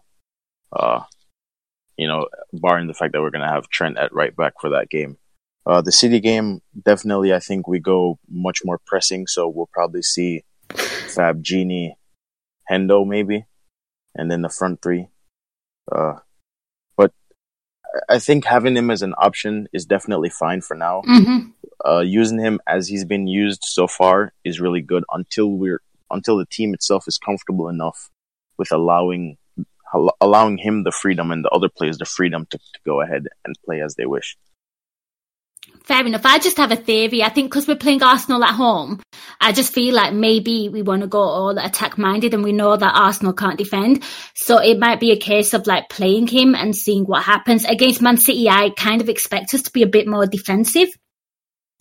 You know, barring the fact that we're going to have Trent at right back for that game. The City game, definitely, I think we go much more pressing, so we'll probably see Fab, Gini, Hendo, maybe, and then the front three. But I think having him as an option is definitely fine for now. Mm-hmm. Using him as he's been used so far is really good until the team itself is comfortable enough with allowing him the freedom and the other players the freedom to go ahead and play as they wish. Fair enough. I just have a theory. I think because we're playing Arsenal at home, I just feel like maybe we want to go all attack-minded and we know that Arsenal can't defend. So it might be a case of like playing him and seeing what happens. Against Man City, I kind of expect us to be a bit more defensive.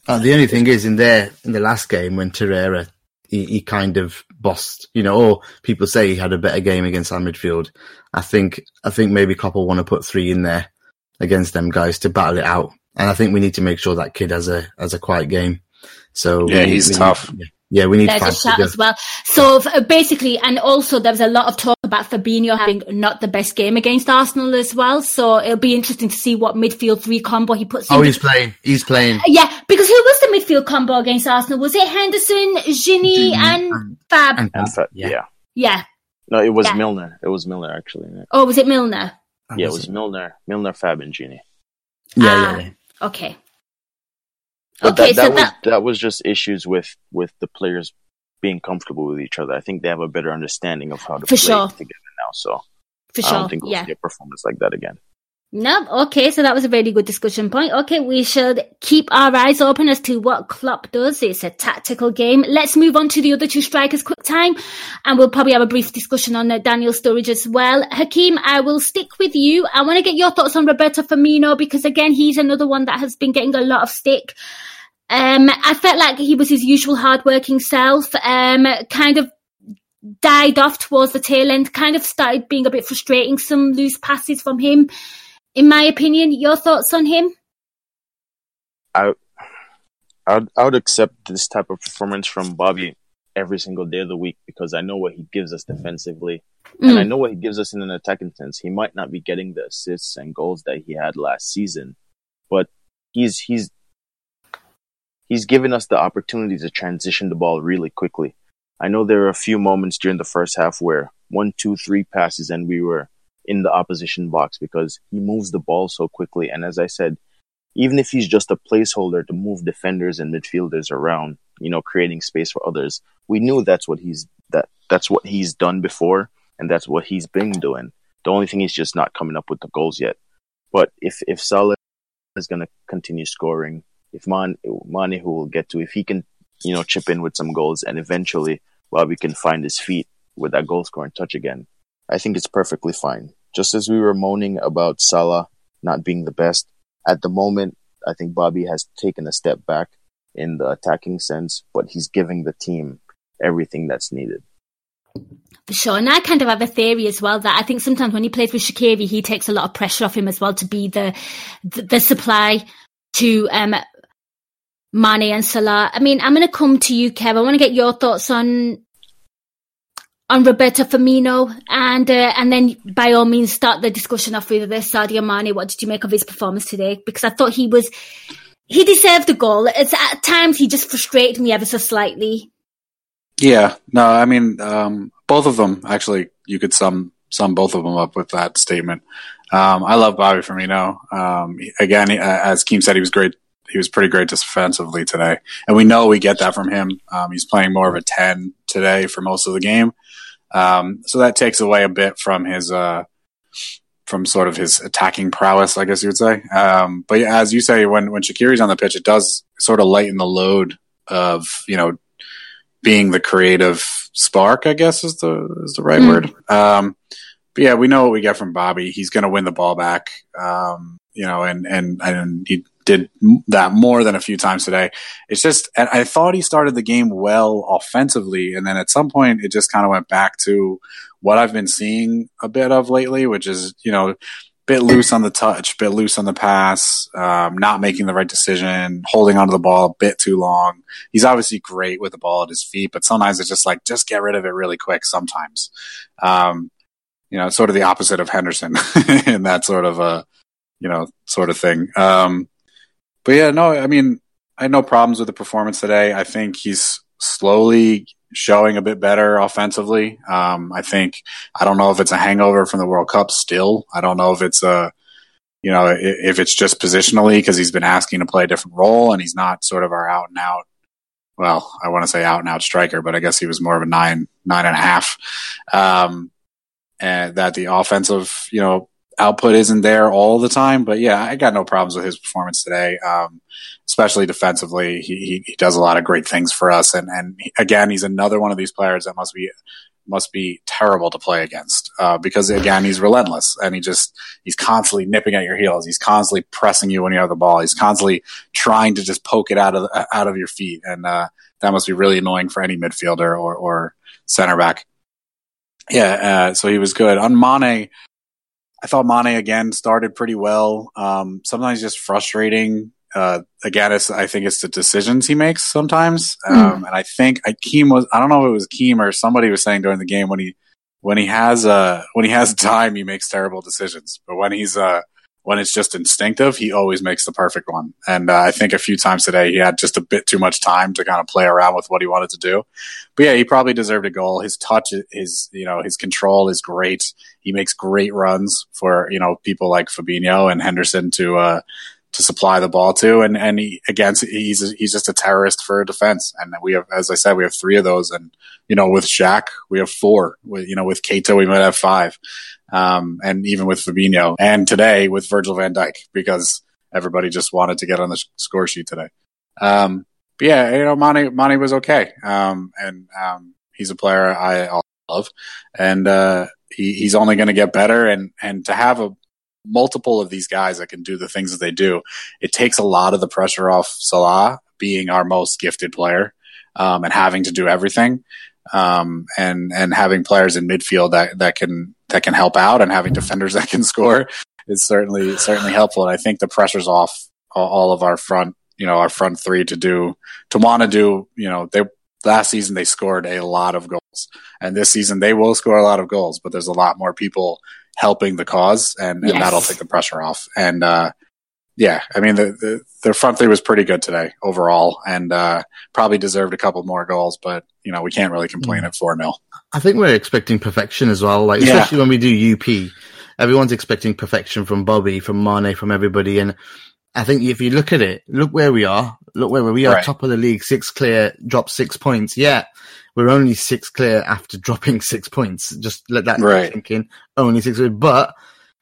The only thing is in the last game when Torreira, he kind of bossed, you know, or people say he had a better game against our midfield. I think maybe Klopp will want to put three in there against them guys to battle it out. And I think we need to make sure that kid has a quiet game. So yeah, he's tough. Yeah, we need to find a shot as well. So basically, and also there was a lot of talk about Fabinho having not the best game against Arsenal as well. So it'll be interesting to see what midfield three combo he puts in. Oh, he's playing. Yeah, because who was the midfield combo against Arsenal? Was it Henderson, Gini and Fab? And Fab, yeah. No, it was Milner. It was Milner, actually. Oh, was it Milner? Yeah, it was Milner. Milner, Fab and Gini. Yeah. Okay. But okay, that was just issues with the players being comfortable with each other. I think they have a better understanding of how to play together now. So I don't think we'll see a performance like that again. No, okay, so that was a really good discussion point. Okay, we should keep our eyes open as to what Klopp does. It's a tactical game. Let's move on to the other two strikers quick time, and we'll probably have a brief discussion on Daniel Sturridge as well. Hakeem, I will stick with you. I want to get your thoughts on Roberto Firmino because, again, he's another one that has been getting a lot of stick. I felt like he was his usual hardworking self, kind of died off towards the tail end, kind of started being a bit frustrating, some loose passes from him. In my opinion, your thoughts on him? I would accept this type of performance from Bobby every single day of the week because I know what he gives us defensively and I know what he gives us in an attacking sense. He might not be getting the assists and goals that he had last season, but he's given us the opportunity to transition the ball really quickly. I know there were a few moments during the first half where 1, 2, 3 passes and we were in the opposition box because he moves the ball so quickly. And as I said, even if he's just a placeholder to move defenders and midfielders around, you know, creating space for others, we knew that's what he's done before and that's what he's been doing. The only thing is just not coming up with the goals yet. But if Salah is going to continue scoring, if Mane, who we'll get to, if he can, you know, chip in with some goals and eventually Bobby can find his feet with that goal scoring touch again, I think it's perfectly fine. Just as we were moaning about Salah not being the best, at the moment, I think Bobby has taken a step back in the attacking sense, but he's giving the team everything that's needed. For sure. And I kind of have a theory as well that I think sometimes when he plays with Shaqiri, he takes a lot of pressure off him as well to be the supply to Mane and Salah. I mean, I'm going to come to you, Kev. I want to get your thoughts on on Roberto Firmino, and then by all means start the discussion off with this. Sadio Mane, what did you make of his performance today? Because I thought he deserved a goal. It's, at times he just frustrated me ever so slightly. Yeah, no, I mean, both of them, actually, you could sum both of them up with that statement. I love Bobby Firmino. Again, as Keem said, he was great. He was pretty great defensively today. And we know we get that from him. He's playing more of a 10 today for most of the game. So that takes away a bit from his, from sort of his attacking prowess, I guess you would say. But yeah, as you say, when Shaqiri's on the pitch, it does sort of lighten the load of, you know, being the creative spark, I guess is the right word. But yeah, we know what we get from Bobby. He's going to win the ball back. You know, and he did that more than a few times today. It's just, and I thought he started the game well offensively. And then at some point it just kind of went back to what I've been seeing a bit of lately, which is, you know, bit loose on the touch, bit loose on the pass, not making the right decision, holding onto the ball a bit too long. He's obviously great with the ball at his feet, but sometimes it's just like, just get rid of it really quick sometimes. You know, sort of the opposite of Henderson in that sort of a, you know, sort of thing. But yeah, no, I mean, I had no problems with the performance today. I think he's slowly showing a bit better offensively. I don't know if it's a hangover from the World Cup still. I don't know if it's if it's just positionally because he's been asking to play a different role and he's not sort of our out and out. Well, I want to say out and out striker, but I guess he was more of a 9.5. And that the offensive, you know, output isn't there all the time, but yeah, I got no problems with his performance today, especially defensively. He does a lot of great things for us, and again, he's another one of these players that must be terrible to play against because again, he's relentless and he's constantly nipping at your heels. He's constantly pressing you when you have the ball. He's constantly trying to just poke it out of your feet, and that must be really annoying for any midfielder or center back. Yeah, so he was good on Mane. I thought Mane, again, started pretty well. Sometimes just frustrating. Again, I think it's the decisions he makes sometimes. And I think I don't know if it was Keem or somebody was saying during the game when he has time, he makes terrible decisions. But when it's just instinctive, he always makes the perfect one. And I think a few times today, he had just a bit too much time to kind of play around with what he wanted to do. But yeah, he probably deserved a goal. His touch, his control is great. He makes great runs for, you know, people like Fabinho and Henderson to supply the ball to. And he, again, he's just a terrorist for defense. And we have, as I said, we have three of those. And, you know, with Shaq, we have four. With Keita, we might have five. And even with Fabinho and today with Virgil van Dijk, because everybody just wanted to get on the score sheet today. But yeah, you know, Mane was okay. He's a player I love, and he's only going to get better. And to have a multiple of these guys that can do the things that they do, it takes a lot of the pressure off Salah being our most gifted player, and having to do everything. And having players in midfield that can help out and having defenders that can score is certainly helpful. And I think the pressure's off all of our front three to want to do, last season they scored a lot of goals, and this season they will score a lot of goals, but there's a lot more people helping the cause, and that'll take the pressure off. And, yeah, I mean, the front three was pretty good today overall, and probably deserved a couple more goals, but, you know, we can't really complain at 4-0. I think we're expecting perfection as well, like especially when we do UP. Everyone's expecting perfection from Bobby, from Mane, from everybody, and I think if you look at it, look where we are, right. Top of the league, 6 clear, drop 6 points. Yeah, we're only 6 clear after dropping 6 points. Just let that sink in. Only 6 clear, but...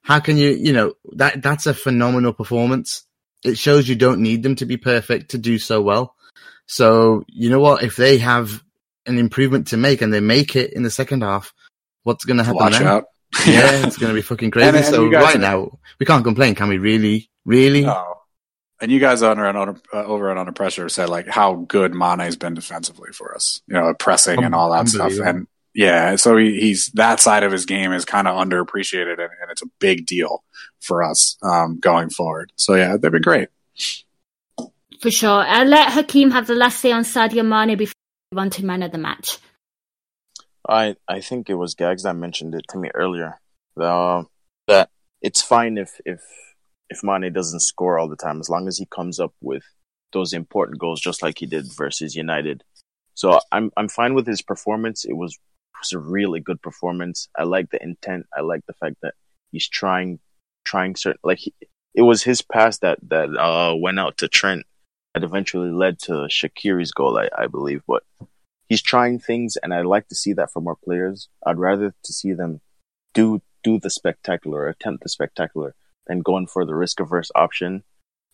how can you that's a phenomenal performance. It shows you don't need them to be perfect to do so well. So, you know what? If they have an improvement to make and they make it in the second half, what's going to happen then? Watch out. Yeah, it's going to be fucking crazy. And so right now, we can't complain, can we? Really? Really? No. And you guys over and under pressure said, like, how good Mane's been defensively for us, you know, pressing and all that stuff. And yeah, so he's that side of his game is kind of underappreciated, and it's a big deal for us going forward. So yeah, they've been great for sure. I'll let Hakeem have the last say on Sadio Mane before we move on to man of the match. I think it was Gags that mentioned it to me earlier, that it's fine if Mane doesn't score all the time, as long as he comes up with those important goals, just like he did versus United. So I'm fine with his performance. It was a really good performance. I like the intent. I like the fact that he's trying certain, like, it was his pass that went out to Trent that eventually led to Shaqiri's goal, I believe. But he's trying things, and I like to see that from our players. I'd rather to see them do the spectacular, attempt the spectacular, than going for the risk-averse option.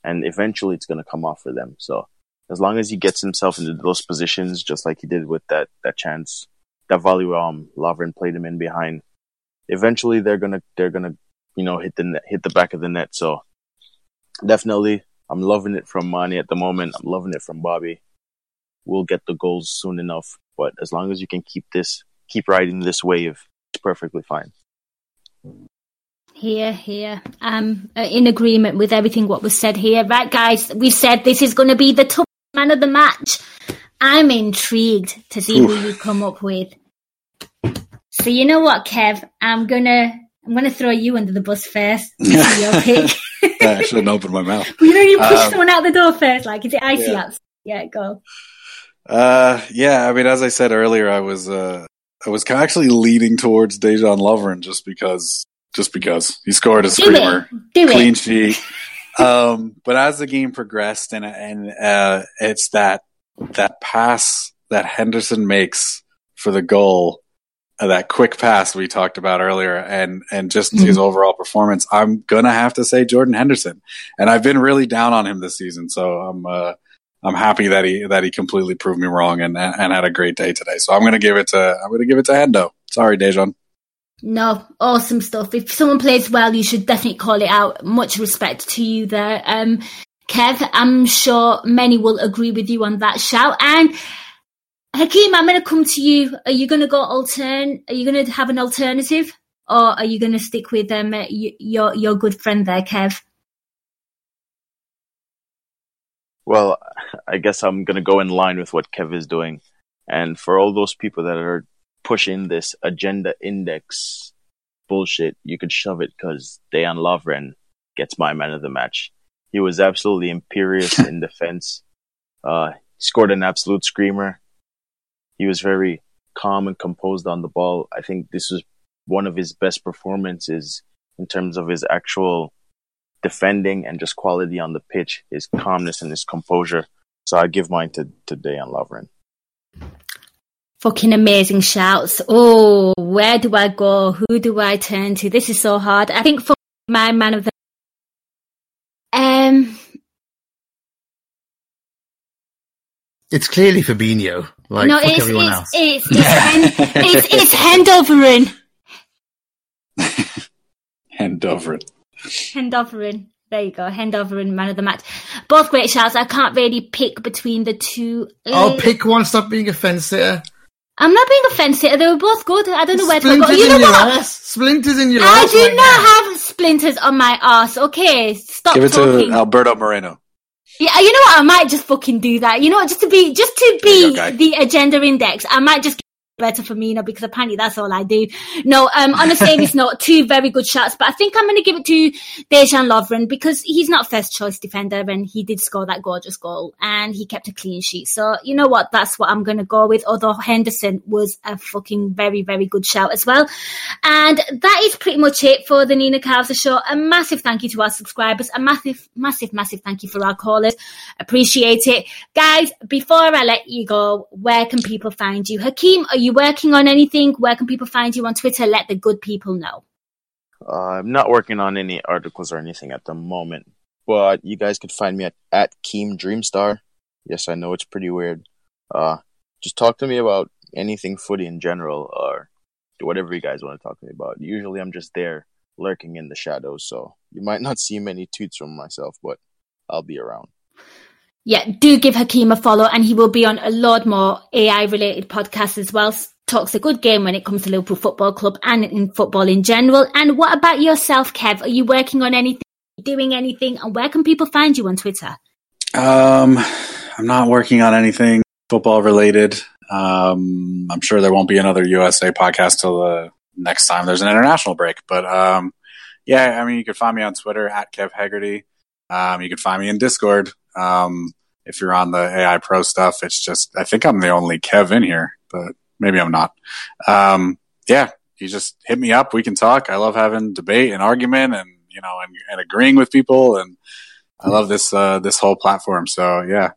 And eventually it's going to come off for them. So as long as he gets himself into those positions, just like he did with that chance, that volley Lovren played him in behind, eventually they're gonna hit the back of the net. So definitely, I'm loving it from Mane at the moment. I'm loving it from Bobby. We'll get the goals soon enough. But as long as you can keep riding this wave, it's perfectly fine. Here. I'm in agreement with everything what was said here. Right, guys, we said this is going to be the top man of the match. I'm intrigued to see who you come up with. So you know what, Kev? I'm gonna throw you under the bus first. Your pick. I shouldn't open my mouth. You push someone out the door first. Like, is it icy outside? Yeah, go. I mean, as I said earlier, I was actually leading towards Dejan Lovren just because he scored a screamer, clean sheet. But as the game progressed, and it's that pass that Henderson makes for the goal, that quick pass we talked about earlier, and just his overall performance, I'm gonna have to say Jordan Henderson. And I've been really down on him this season, so I'm happy that he completely proved me wrong and had a great day today. So I'm gonna give it to Hendo. Sorry, Dejan. No, awesome stuff. If someone plays well, you should definitely call it out. Much respect to you there, Kev. I'm sure many will agree with you on that shout. And Hakeem, I'm going to come to you. Are you going to go alternate? Are you going to have an alternative, or are you going to stick with your good friend there, Kev? Well, I guess I'm going to go in line with what Kev is doing. And for all those people that are pushing this agenda index bullshit, you could shove it, because Dejan Lovren gets my man of the match. He was absolutely imperious in defense. Scored an absolute screamer. He was very calm and composed on the ball. I think this was one of his best performances in terms of his actual defending and just quality on the pitch, his calmness and his composure. So I give mine to Dejan Lovren. Fucking amazing shouts. Oh, where do I go? Who do I turn to? This is so hard. I think for my man of the... It's clearly Fabinho. Like, no, else. It's Hendoverin. Hendoverin. There you go. Hendoverin, man of the match. Both great shouts. I can't really pick between the two. I'll pick one. Stop being a fence-sitter. I'm not being offensive. They were both good. I don't know where to go. You know what? Splinters in your ass. I do not have splinters on my ass. Okay, stop. Give it to Alberto Moreno. Yeah, you know what? I might just fucking do that. You know what? Just to be the agenda index, I might just get better for Firmino, because apparently that's all I do. No, on a serious note, two very good shots, but I think I'm going to give it to Dejan Lovren, because he's not first choice defender, and he did score that gorgeous goal, and he kept a clean sheet. So you know what? That's what I'm going to go with. Although Henderson was a fucking very, very good shout as well. And that is pretty much it for the Nina Kauser Show. A massive thank you to our subscribers. A massive, massive, massive thank you for our callers. Appreciate it. Guys, before I let you go, where can people find you? Hakeem, are you working on anything? Where can people find you on Twitter? Let the good people know. I'm not working on any articles or anything at the moment, but you guys could find me at Keem Dreamstar. Yes, I know it's pretty weird. Just talk to me about anything footy in general, or whatever you guys want to talk to me about. Usually I'm just there lurking in the shadows, so you might not see many tweets from myself, but I'll be around. Yeah, do give Hakeem a follow, and he will be on a lot more AI-related podcasts as well. Talks a good game when it comes to Liverpool Football Club and in football in general. And what about yourself, Kev? Are you working on anything, doing anything? And where can people find you on Twitter? I'm not working on anything football-related. I'm sure there won't be another USA podcast till the next time there's an international break. But yeah, I mean, you can find me on Twitter at Kev Hegarty. You can find me in Discord. If you're on the AI Pro stuff, it's just, I think I'm the only Kev in here, but maybe I'm not. Yeah, you just hit me up. We can talk. I love having debate and argument and, you know, and agreeing with people. And I love this, this whole platform. So yeah,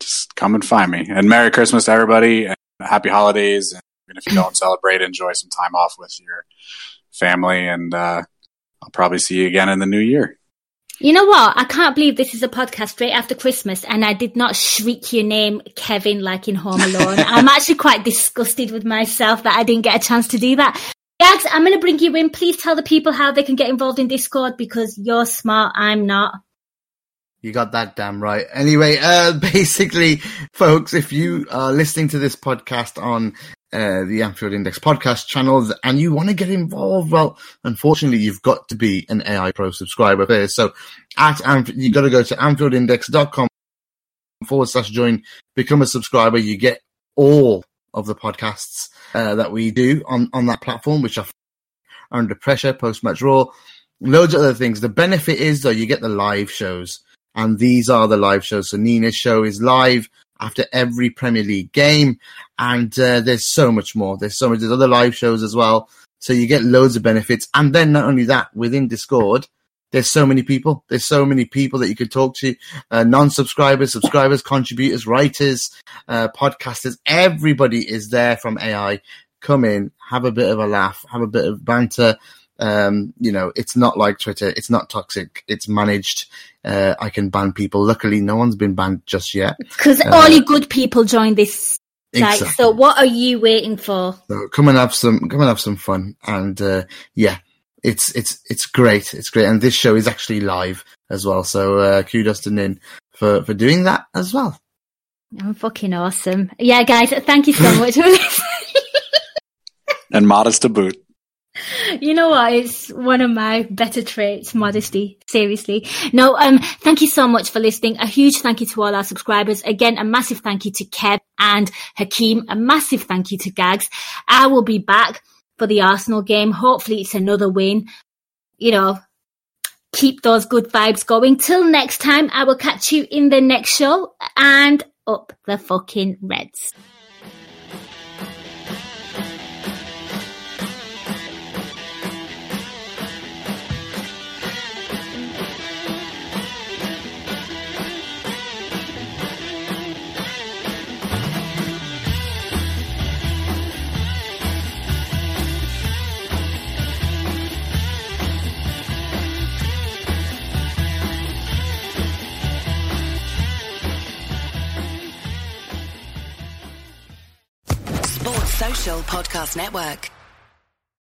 just come and find me, and Merry Christmas to everybody and happy holidays. And even if you don't celebrate, enjoy some time off with your family. And, I'll probably see you again in the new year. You know what? I can't believe this is a podcast straight after Christmas and I did not shriek your name, Kevin, like in Home Alone. I'm actually quite disgusted with myself that I didn't get a chance to do that. Gags, I'm going to bring you in. Please tell the people how they can get involved in Discord, because you're smart, I'm not. You got that damn right. Anyway, basically, folks, if you are listening to this podcast on the Anfield Index podcast channels and you want to get involved, well, unfortunately, you've got to be an AI Pro subscriber there. So you've got to go to anfieldindex.com/join, become a subscriber. You get all of the podcasts that we do on that platform, which are Under Pressure, Post-Match Raw, loads of other things. The benefit is, though, you get the live shows. And these are the live shows. So Nina's show is live after every Premier League game. And there's so much more. There's other live shows as well. So you get loads of benefits. And then not only that, within Discord, there's so many people. There's so many people that you can talk to. Non-subscribers, subscribers, contributors, writers, podcasters. Everybody is there from AI. Come in, have a bit of a laugh, have a bit of banter. You know, it's not like Twitter. It's not toxic. It's managed. I can ban people. Luckily, no one's been banned just yet. Because all you good people join this site. Exactly. So what are you waiting for? So come and have some fun. And yeah, it's great. It's great. And this show is actually live as well. So kudos to Nin for doing that as well. I'm fucking awesome. Yeah, guys, thank you so much. And modest to boot. You know what? It's one of my better traits, modesty. Seriously. No, thank you so much for listening. A huge thank you to all our subscribers. Again, a massive thank you to Kev and Hakeem. A massive thank you to Gags. I will be back for the Arsenal game. Hopefully it's another win. You know, keep those good vibes going. Till next time, I will catch you in the next show, and up the fucking Reds. Social Podcast Network.